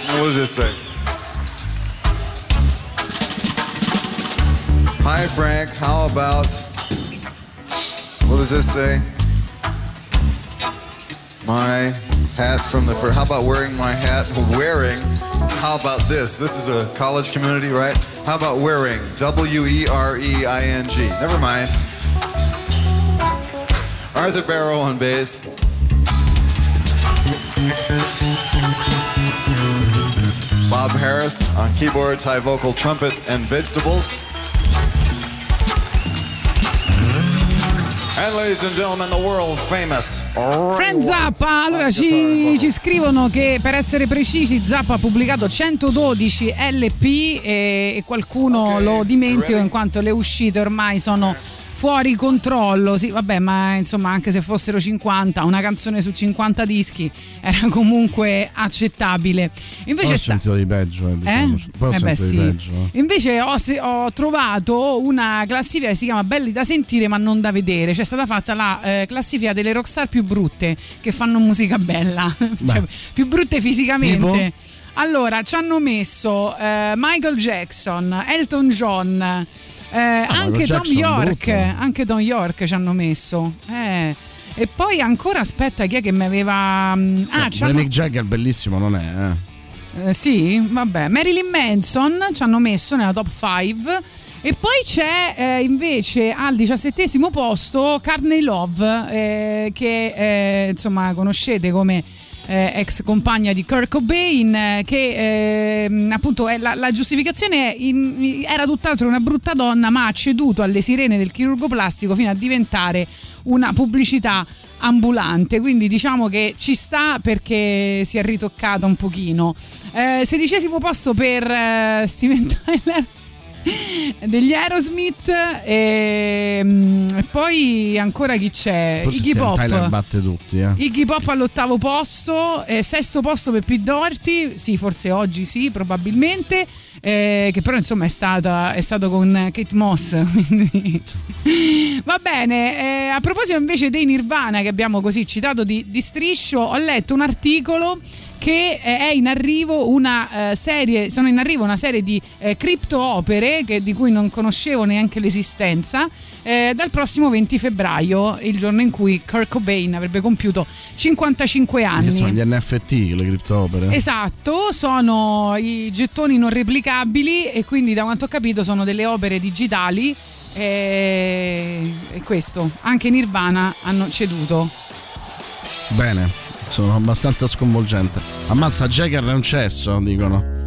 What does this say? Hi Frank, how about... What does this say? My hat from the... How about wearing my hat? Wearing? How about this? This is a college community, right? How about wearing? W-E-R-E-I-N-G. Never mind. Arthur Barrow on bass. Bob Harris on keyboards, high vocal, trumpet, and vegetables. And ladies and gentlemen, the world famous Frank Zappa. Allora ci scrivono che, per essere precisi, Zappa ha pubblicato 112 LP e qualcuno lo dimentica in quanto le uscite ormai sono fuori controllo. Sì, vabbè, ma insomma, anche se fossero 50, una canzone su 50 dischi era comunque accettabile. Invece ho sentito di peggio, Invece ho trovato una classifica che si chiama Belli da sentire ma non da vedere. Cioè, è stata fatta la classifica delle rockstar più brutte che fanno musica bella, cioè, più brutte fisicamente. Tipo? Allora, ci hanno messo Michael Jackson, Elton John, anche Tom York, anche Tom York ci hanno messo. E poi ancora, aspetta, chi è che mi aveva... Mick Jagger bellissimo non è, sì, vabbè. Marilyn Manson ci hanno messo nella top 5. E poi c'è invece al 17° posto Courtney Love, che insomma conoscete come... ex compagna di Kurt Cobain, che appunto è la giustificazione era tutt'altro una brutta donna, ma ha ceduto alle sirene del chirurgo plastico fino a diventare una pubblicità ambulante, quindi diciamo che ci sta perché si è ritoccata un pochino. 16° posto per Steven Tyler degli Aerosmith, e poi ancora chi c'è? Iggy Pop batte tutti, Iggy Pop all'8° posto, 6° posto per Pete Doherty, sì, forse oggi sì, probabilmente, che però insomma è stato con Kate Moss, quindi va bene. A proposito invece dei Nirvana, che abbiamo così citato di striscio, ho letto un articolo che è in arrivo una serie di criptoopere di cui non conoscevo neanche l'esistenza, dal prossimo 20 febbraio, il giorno in cui Kurt Cobain avrebbe compiuto 55 anni. Che sono gli NFT, le criptoopere? Esatto, sono i gettoni non replicabili e quindi, da quanto ho capito, sono delle opere digitali, e questo, anche Nirvana hanno ceduto. Bene. Sono abbastanza sconvolgente. Ammazza, Jagger è un cesso, dicono.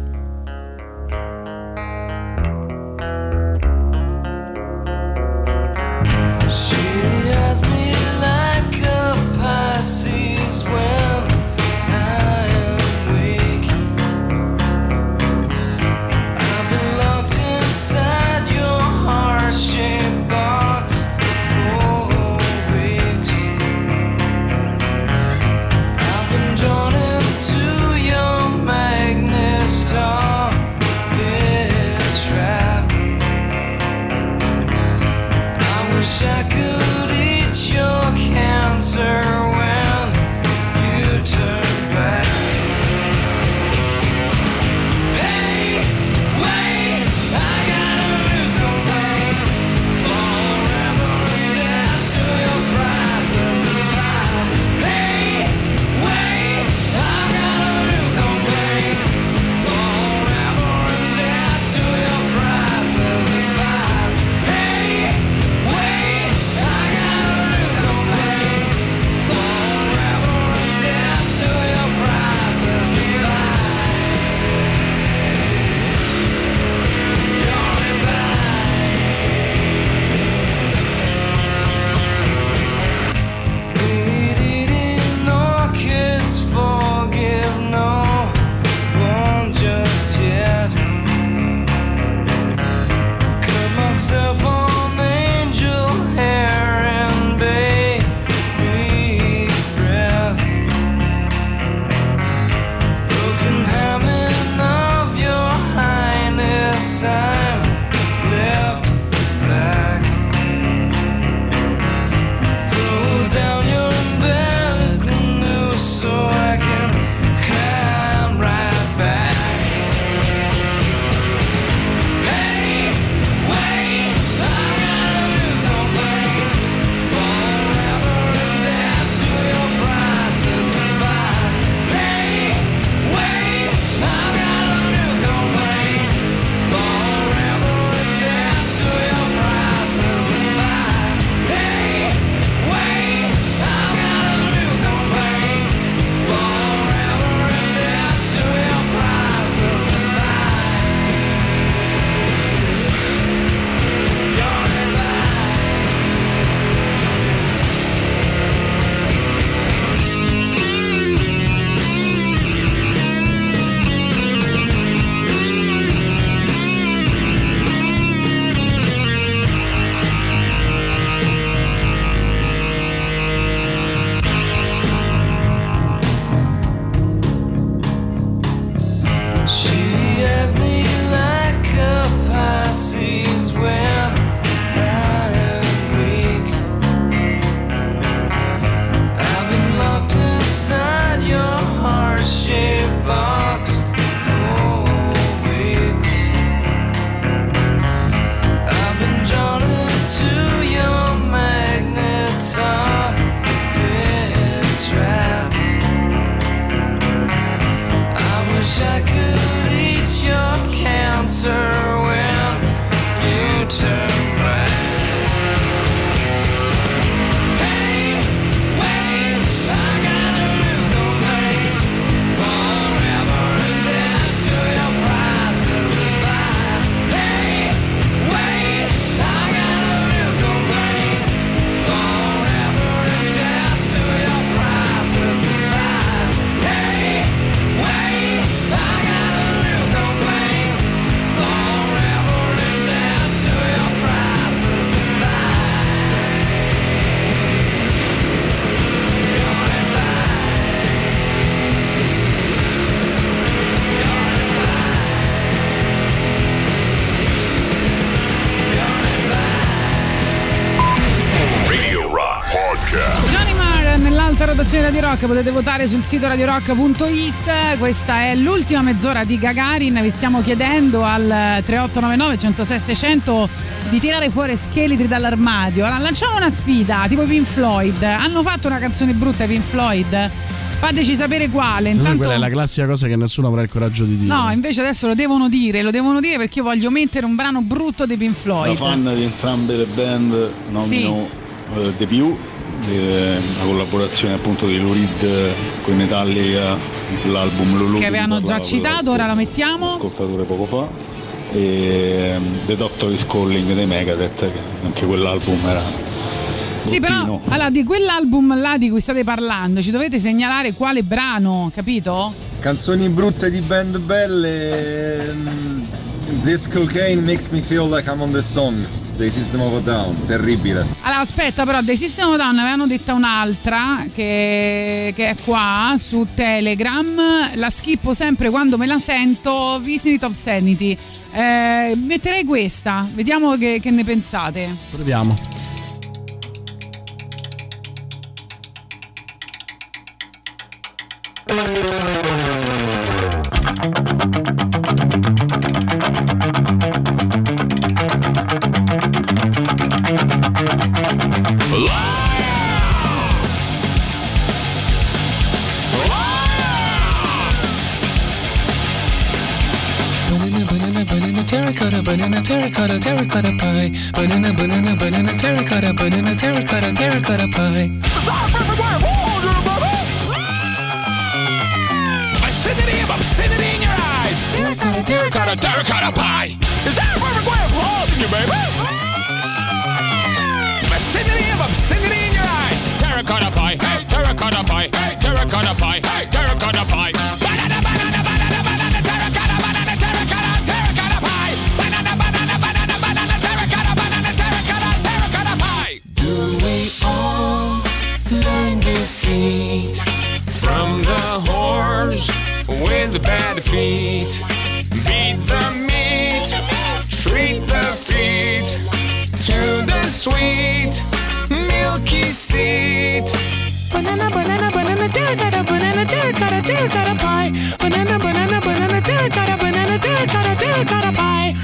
votazione Radio Rock, potete votare sul sito radiorock.it. Questa è l'ultima mezz'ora di Gagarin. Vi stiamo chiedendo al 3899 106 600 di tirare fuori scheletri dall'armadio. Allora, lanciamo una sfida, tipo Pink Floyd. Hanno fatto una canzone brutta Pink Floyd? Fateci sapere quale. Intanto quella è la classica cosa che nessuno avrà il coraggio di dire. No, invece adesso lo devono dire perché io voglio mettere un brano brutto dei Pink Floyd. Da fan di entrambe le band, nomino di più la collaborazione appunto di Lou Reed con Metallica, l'album Lulu che avevano già citato, ora lo mettiamo. Ascoltatore poco fa, e The Doctor is Calling dei Megadeth, che anche quell'album era. Sì, però allora, di quell'album là di cui state parlando ci dovete segnalare quale brano, capito? Canzoni brutte di band belle. This cocaine makes me feel like I'm on the song dei System of a Down, terribile. Allora aspetta, però dei System of a Down avevano detta un'altra che è qua su Telegram, la schippo sempre quando me la sento, Visit of Sanity. Metterei questa, vediamo che ne pensate. Proviamo. Terracotta, terracotta pie. Banana, banana, banana, terracotta, banana, terracotta, terracotta pie. Obscenity of obscenity in your eyes. Terracotta, terracotta, terracotta pie. Is that a perfect way of holding you, baby? Obscenity of obscenity in your eyes. Terracotta pie, hey, terracotta pie, hey, terracotta pie, hey, terracotta pie. Banana, banana, banana, banana, terracotta, banana, terracotta, terracotta pie. Banana, banana. Do we all learn defeat from the whores with the bad feet? Beat the meat, treat the feet to the sweet milky seat. Banana, banana, banana, terracotta, banana, terracotta, terracotta pie. Banana, banana, banana, terracotta, banana, terracotta, terracotta pie.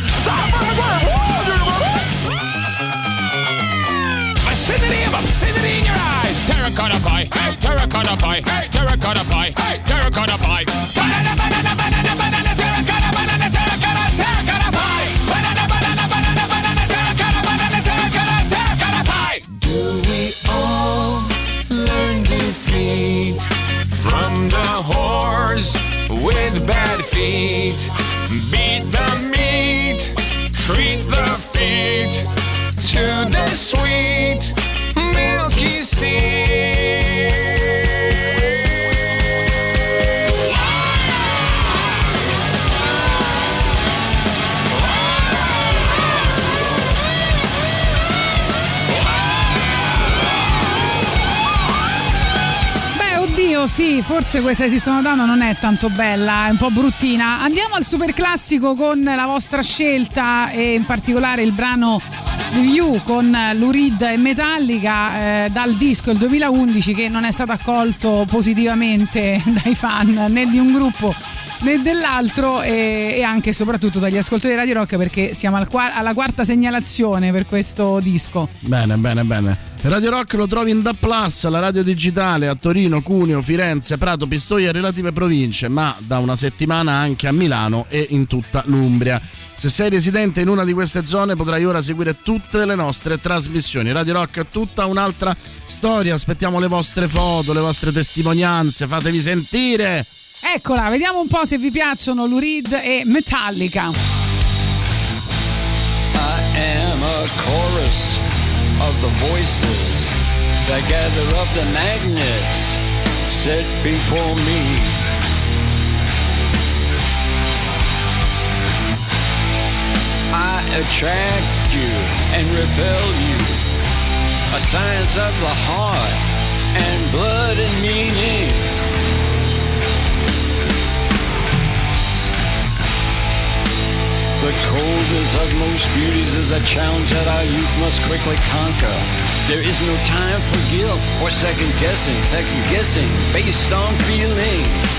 Obscenity of obscenity in your eyes. Terracotta pie, hey, terracotta pie, hey, terracotta pie, hey, terracotta pie. Banana, banana, banana, banana, terracotta, banana, terracotta, terracotta pie. Banana, banana, banana, banana, terracotta, banana, terracotta, terracotta pie. Do we all learn defeat from the whores with bad feet? Beat the meat, treat the feet to the sweet milky sea. Sì, forse questa esistono danno non è tanto bella, è un po' bruttina. Andiamo al superclassico con la vostra scelta e in particolare il brano View con Lou Reed e Metallica, dal disco il 2011 che non è stato accolto positivamente dai fan né di un gruppo né dell'altro e anche e soprattutto dagli ascoltatori di Radio Rock, perché siamo alla quarta segnalazione per questo disco. Bene, bene, bene. Radio Rock lo trovi in Da Plus, la radio digitale, a Torino, Cuneo, Firenze, Prato, Pistoia e relative province, ma da una settimana anche a Milano e in tutta l'Umbria. Se sei residente in una di queste zone potrai ora seguire tutte le nostre trasmissioni. Radio Rock è tutta un'altra storia, aspettiamo le vostre foto, le vostre testimonianze, fatevi sentire! Eccola, vediamo un po' se vi piacciono Lou Reed e Metallica. I am a chorus of the voices that gather up the magnets set before me. I attract you and repel you, a science of the heart and blood and meaning. The coldest of most beauties is a challenge that our youth must quickly conquer. There is no time for guilt or second guessing based on feelings.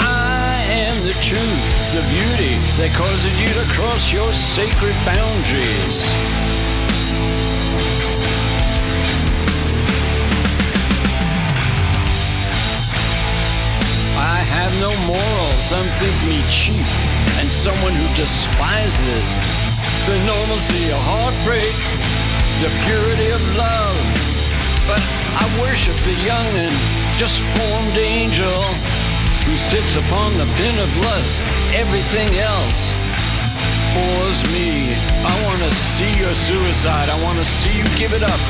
I am the truth, the beauty that causes you to cross your sacred boundaries. I have no morals, some think me cheap, and someone who despises the normalcy of heartbreak, the purity of love. But I worship the young and just formed angel who sits upon the pin of lust. Everything else bores me. I want to see your suicide. I want to see you give it up.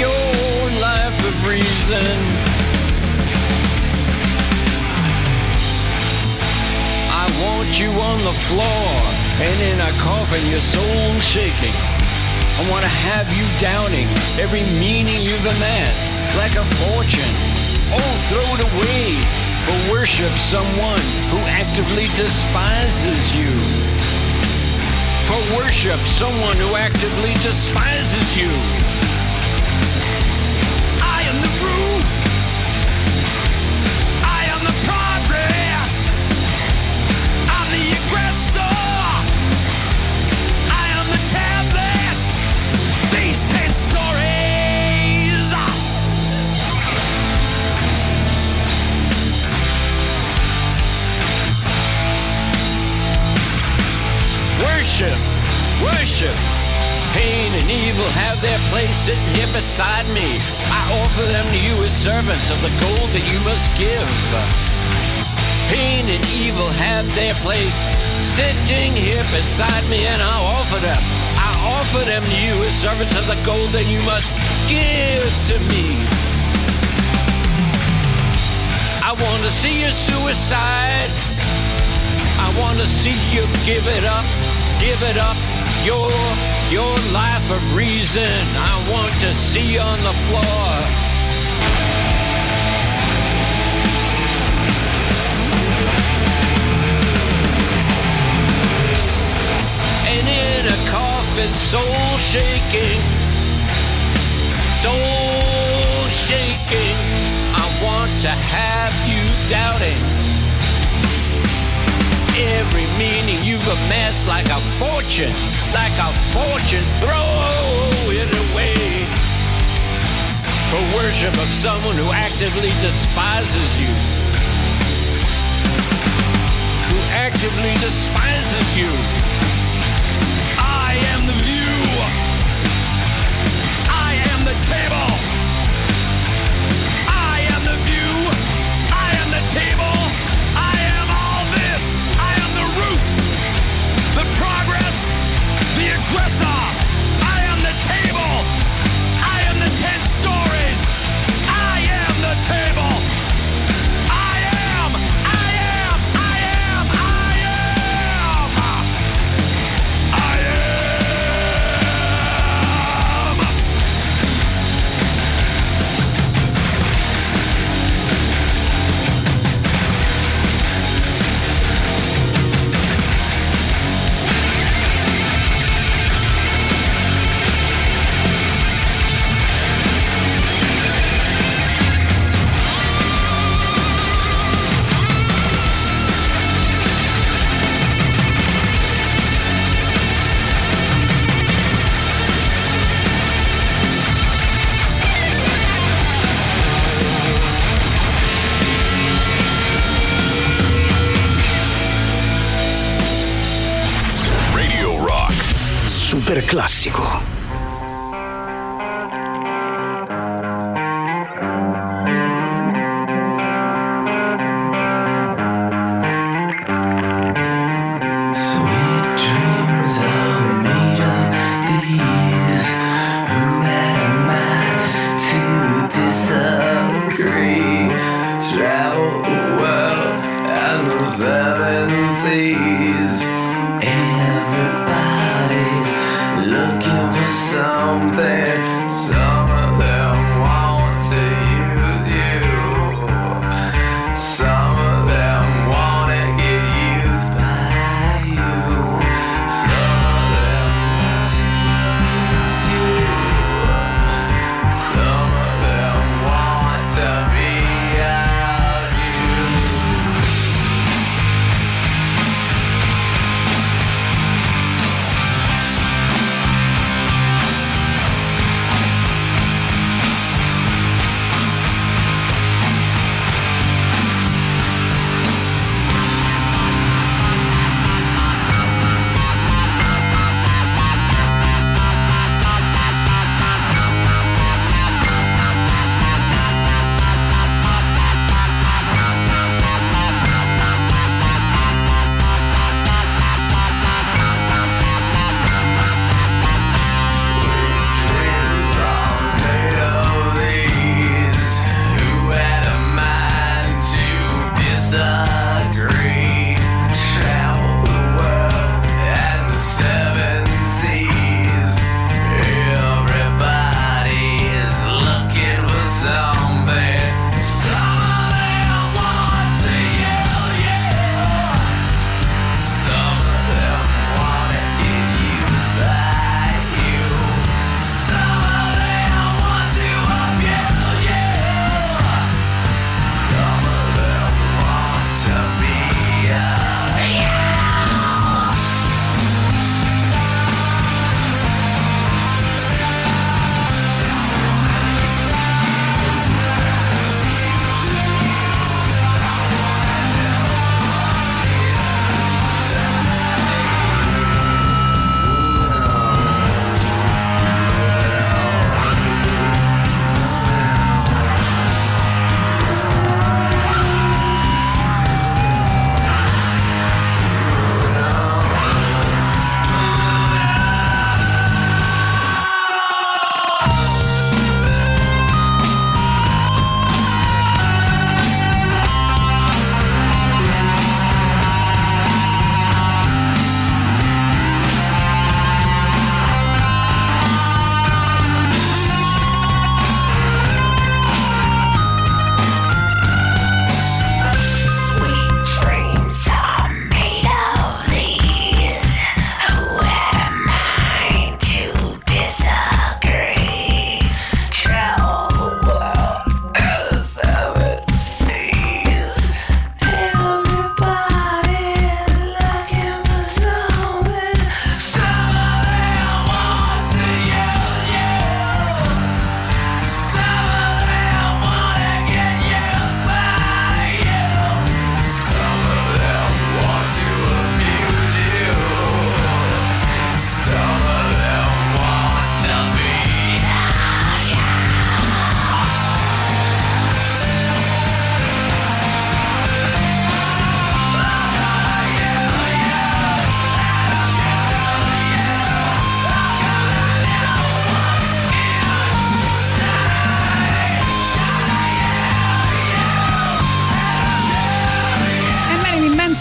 Your life of reason. I want you on the floor and in a coffin, your soul shaking. I want to have you doubting every meaning you've amassed, like a fortune. Oh, throw it away, but worship someone who actively despises you. For worship someone who actively despises you. I am the root. Worship, pain and evil have their place sitting here beside me. I offer them to you as servants of the gold that you must give. Pain and evil have their place sitting here beside me, and I offer them. I offer them to you as servants of the gold that you must give to me. I want to see your suicide. I want to see you give it up. Give it up, your life of reason. I want to see on the floor. And in a coffin, soul shaking. I want to have you doubting every meaning you've amassed, like a fortune, throw it away for worship of someone who actively despises you. I am the view. I am the table. I am the view. I am the table. The progress, the aggressor. I am the table. I am the 10 stories. I am the table. Super classico. Looking for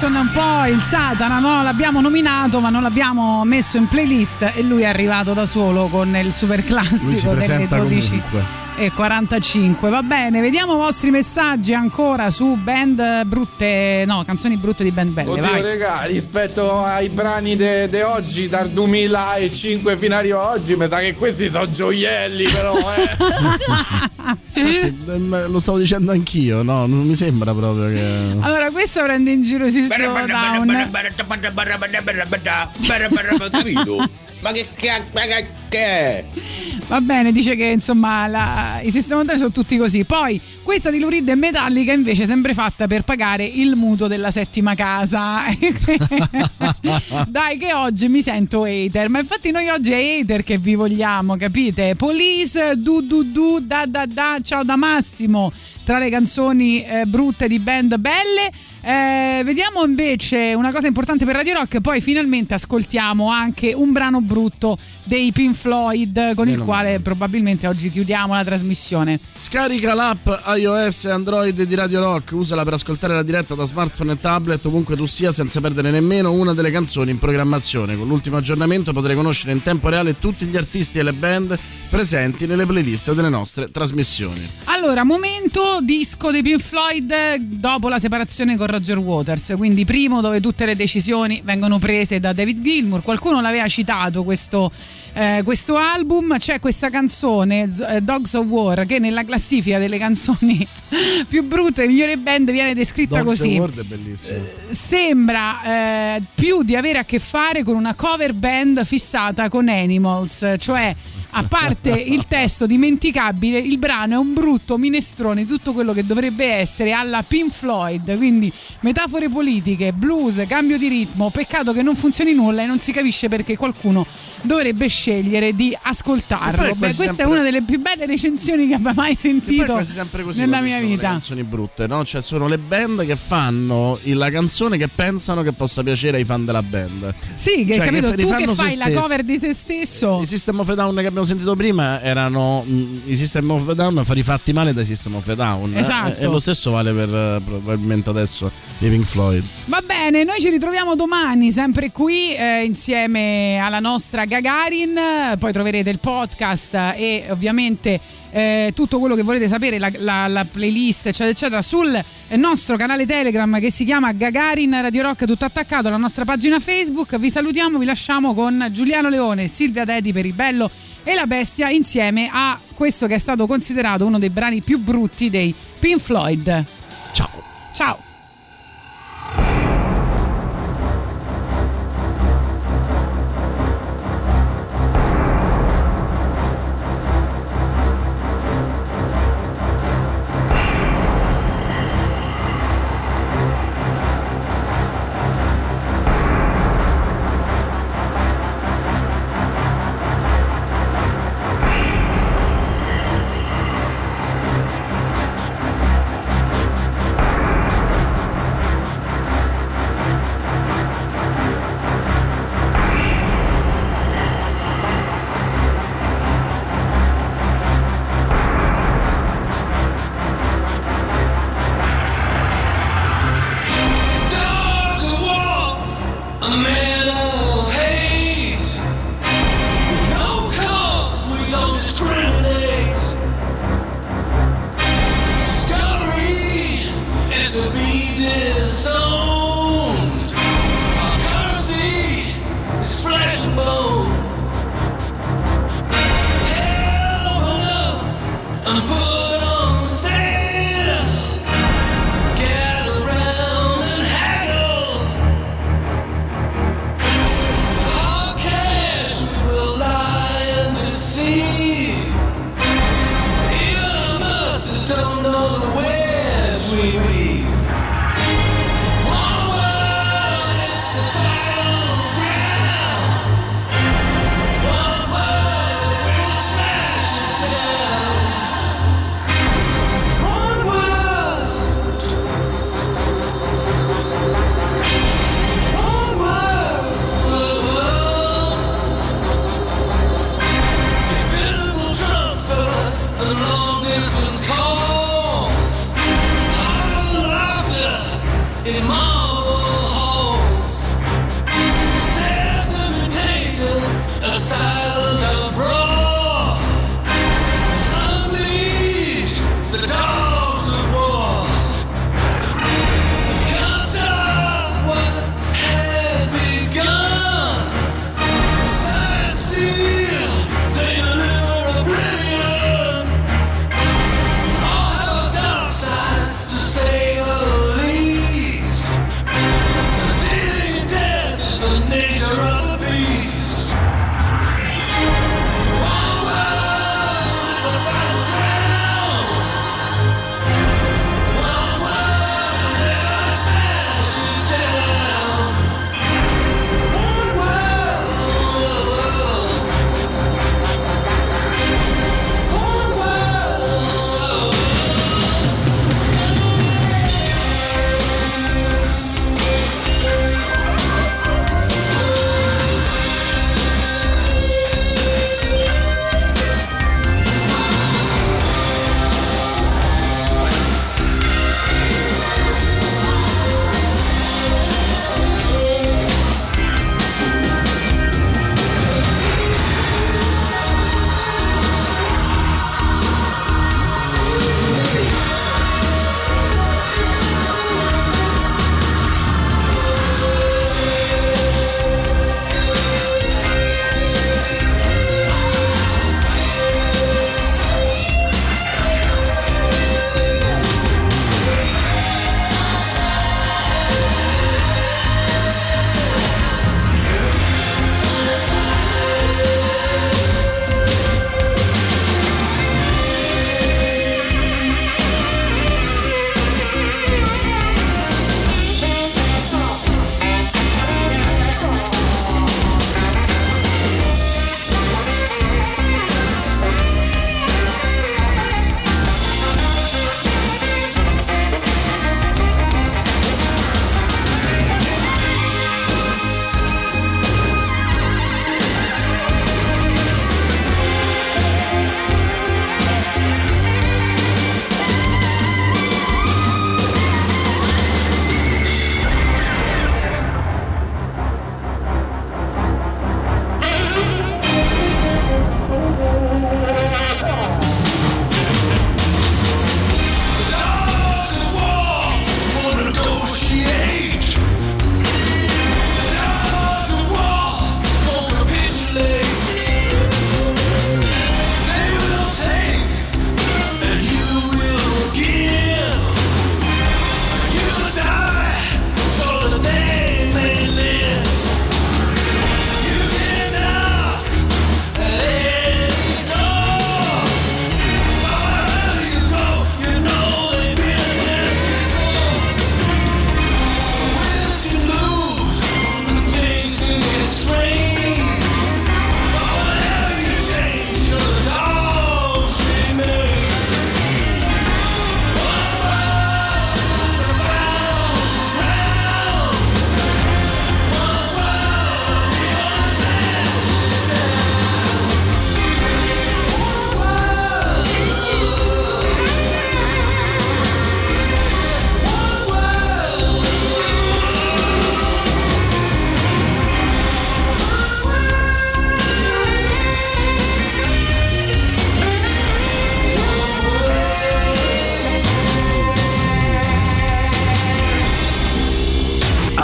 Jackson è un po' il Satana, no? L'abbiamo nominato ma non l'abbiamo messo in playlist e lui è arrivato da solo con il super classico delle 12:45. Va bene, vediamo i vostri messaggi ancora su band brutte, no, canzoni brutte di band belle. Oddio, vai. Regà, rispetto ai brani di oggi, dal 2005 fino ad oggi, mi sa che questi sono gioielli, però Lo stavo dicendo anch'io, no, non mi sembra proprio che... Allora, questo prende in giro System Down. Ma che è? Va bene, dice che insomma i System Down sono tutti così. Poi questa di Lurid e Metallica invece sempre fatta per pagare il mutuo della settima casa. Dai che oggi mi sento hater. Ma infatti noi oggi è hater che vi vogliamo, capite? Police, du du du, da da da, ciao da Massimo. Tra le canzoni brutte di band belle, vediamo invece una cosa importante per Radio Rock. Poi finalmente ascoltiamo anche un brano brutto dei Pink Floyd, con il quale probabilmente oggi chiudiamo la trasmissione. Scarica l'app iOS e Android di Radio Rock, usala per ascoltare la diretta da smartphone e tablet ovunque tu sia, senza perdere nemmeno una delle canzoni in programmazione. Con l'ultimo aggiornamento potrai conoscere in tempo reale tutti gli artisti e le band presenti nelle playlist delle nostre trasmissioni. Allora, momento disco dei Pink Floyd dopo la separazione con Roger Waters, quindi primo dove tutte le decisioni vengono prese da David Gilmour. Qualcuno l'aveva citato questo album, c'è questa canzone Dogs of War che nella classifica delle canzoni più brutte migliore band viene descritta Dogs così. Dogs of War è bellissimo. Sembra più di avere a che fare con una cover band fissata con Animals, cioè a parte il testo dimenticabile il brano è un brutto minestrone, tutto quello che dovrebbe essere alla Pink Floyd, quindi metafore politiche, blues, cambio di ritmo, peccato che non funzioni nulla e non si capisce perché qualcuno dovrebbe scegliere di ascoltarlo. Beh, questa sempre... è una delle più belle recensioni che abbia mai sentito nella mia vita. Le canzoni brutte, no? Cioè sono le band che fanno la canzone che pensano che possa piacere ai fan della band. Sì, che cioè, capito, tu che fai la cover di se stesso. Il System of a Down che abbiamo sentito prima erano i System of a Down rifatti male dai System of a Down. Esatto. E lo stesso vale per probabilmente adesso i Pink Floyd. Va bene, noi ci ritroviamo domani sempre qui insieme alla nostra Gagarin, poi troverete il podcast e ovviamente tutto quello che volete sapere, la playlist eccetera eccetera sul nostro canale Telegram che si chiama Gagarin Radio Rock tutto attaccato, alla nostra pagina Facebook. Vi salutiamo, vi lasciamo con Giuliano Leone, Silvia Dedi per Il Bello e la Bestia insieme a questo che è stato considerato uno dei brani più brutti dei Pink Floyd. Ciao. Ciao. Marble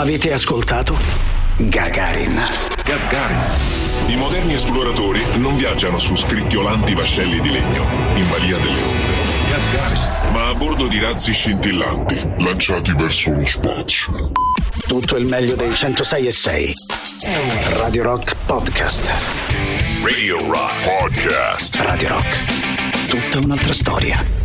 Avete ascoltato? Gagarin. I moderni esploratori non viaggiano su scricchiolanti vascelli di legno in balia delle onde, Gagarin, ma a bordo di razzi scintillanti lanciati verso lo spazio. Tutto il meglio dei 106.6. Radio Rock Podcast. Radio Rock Podcast. Radio Rock. Tutta un'altra storia.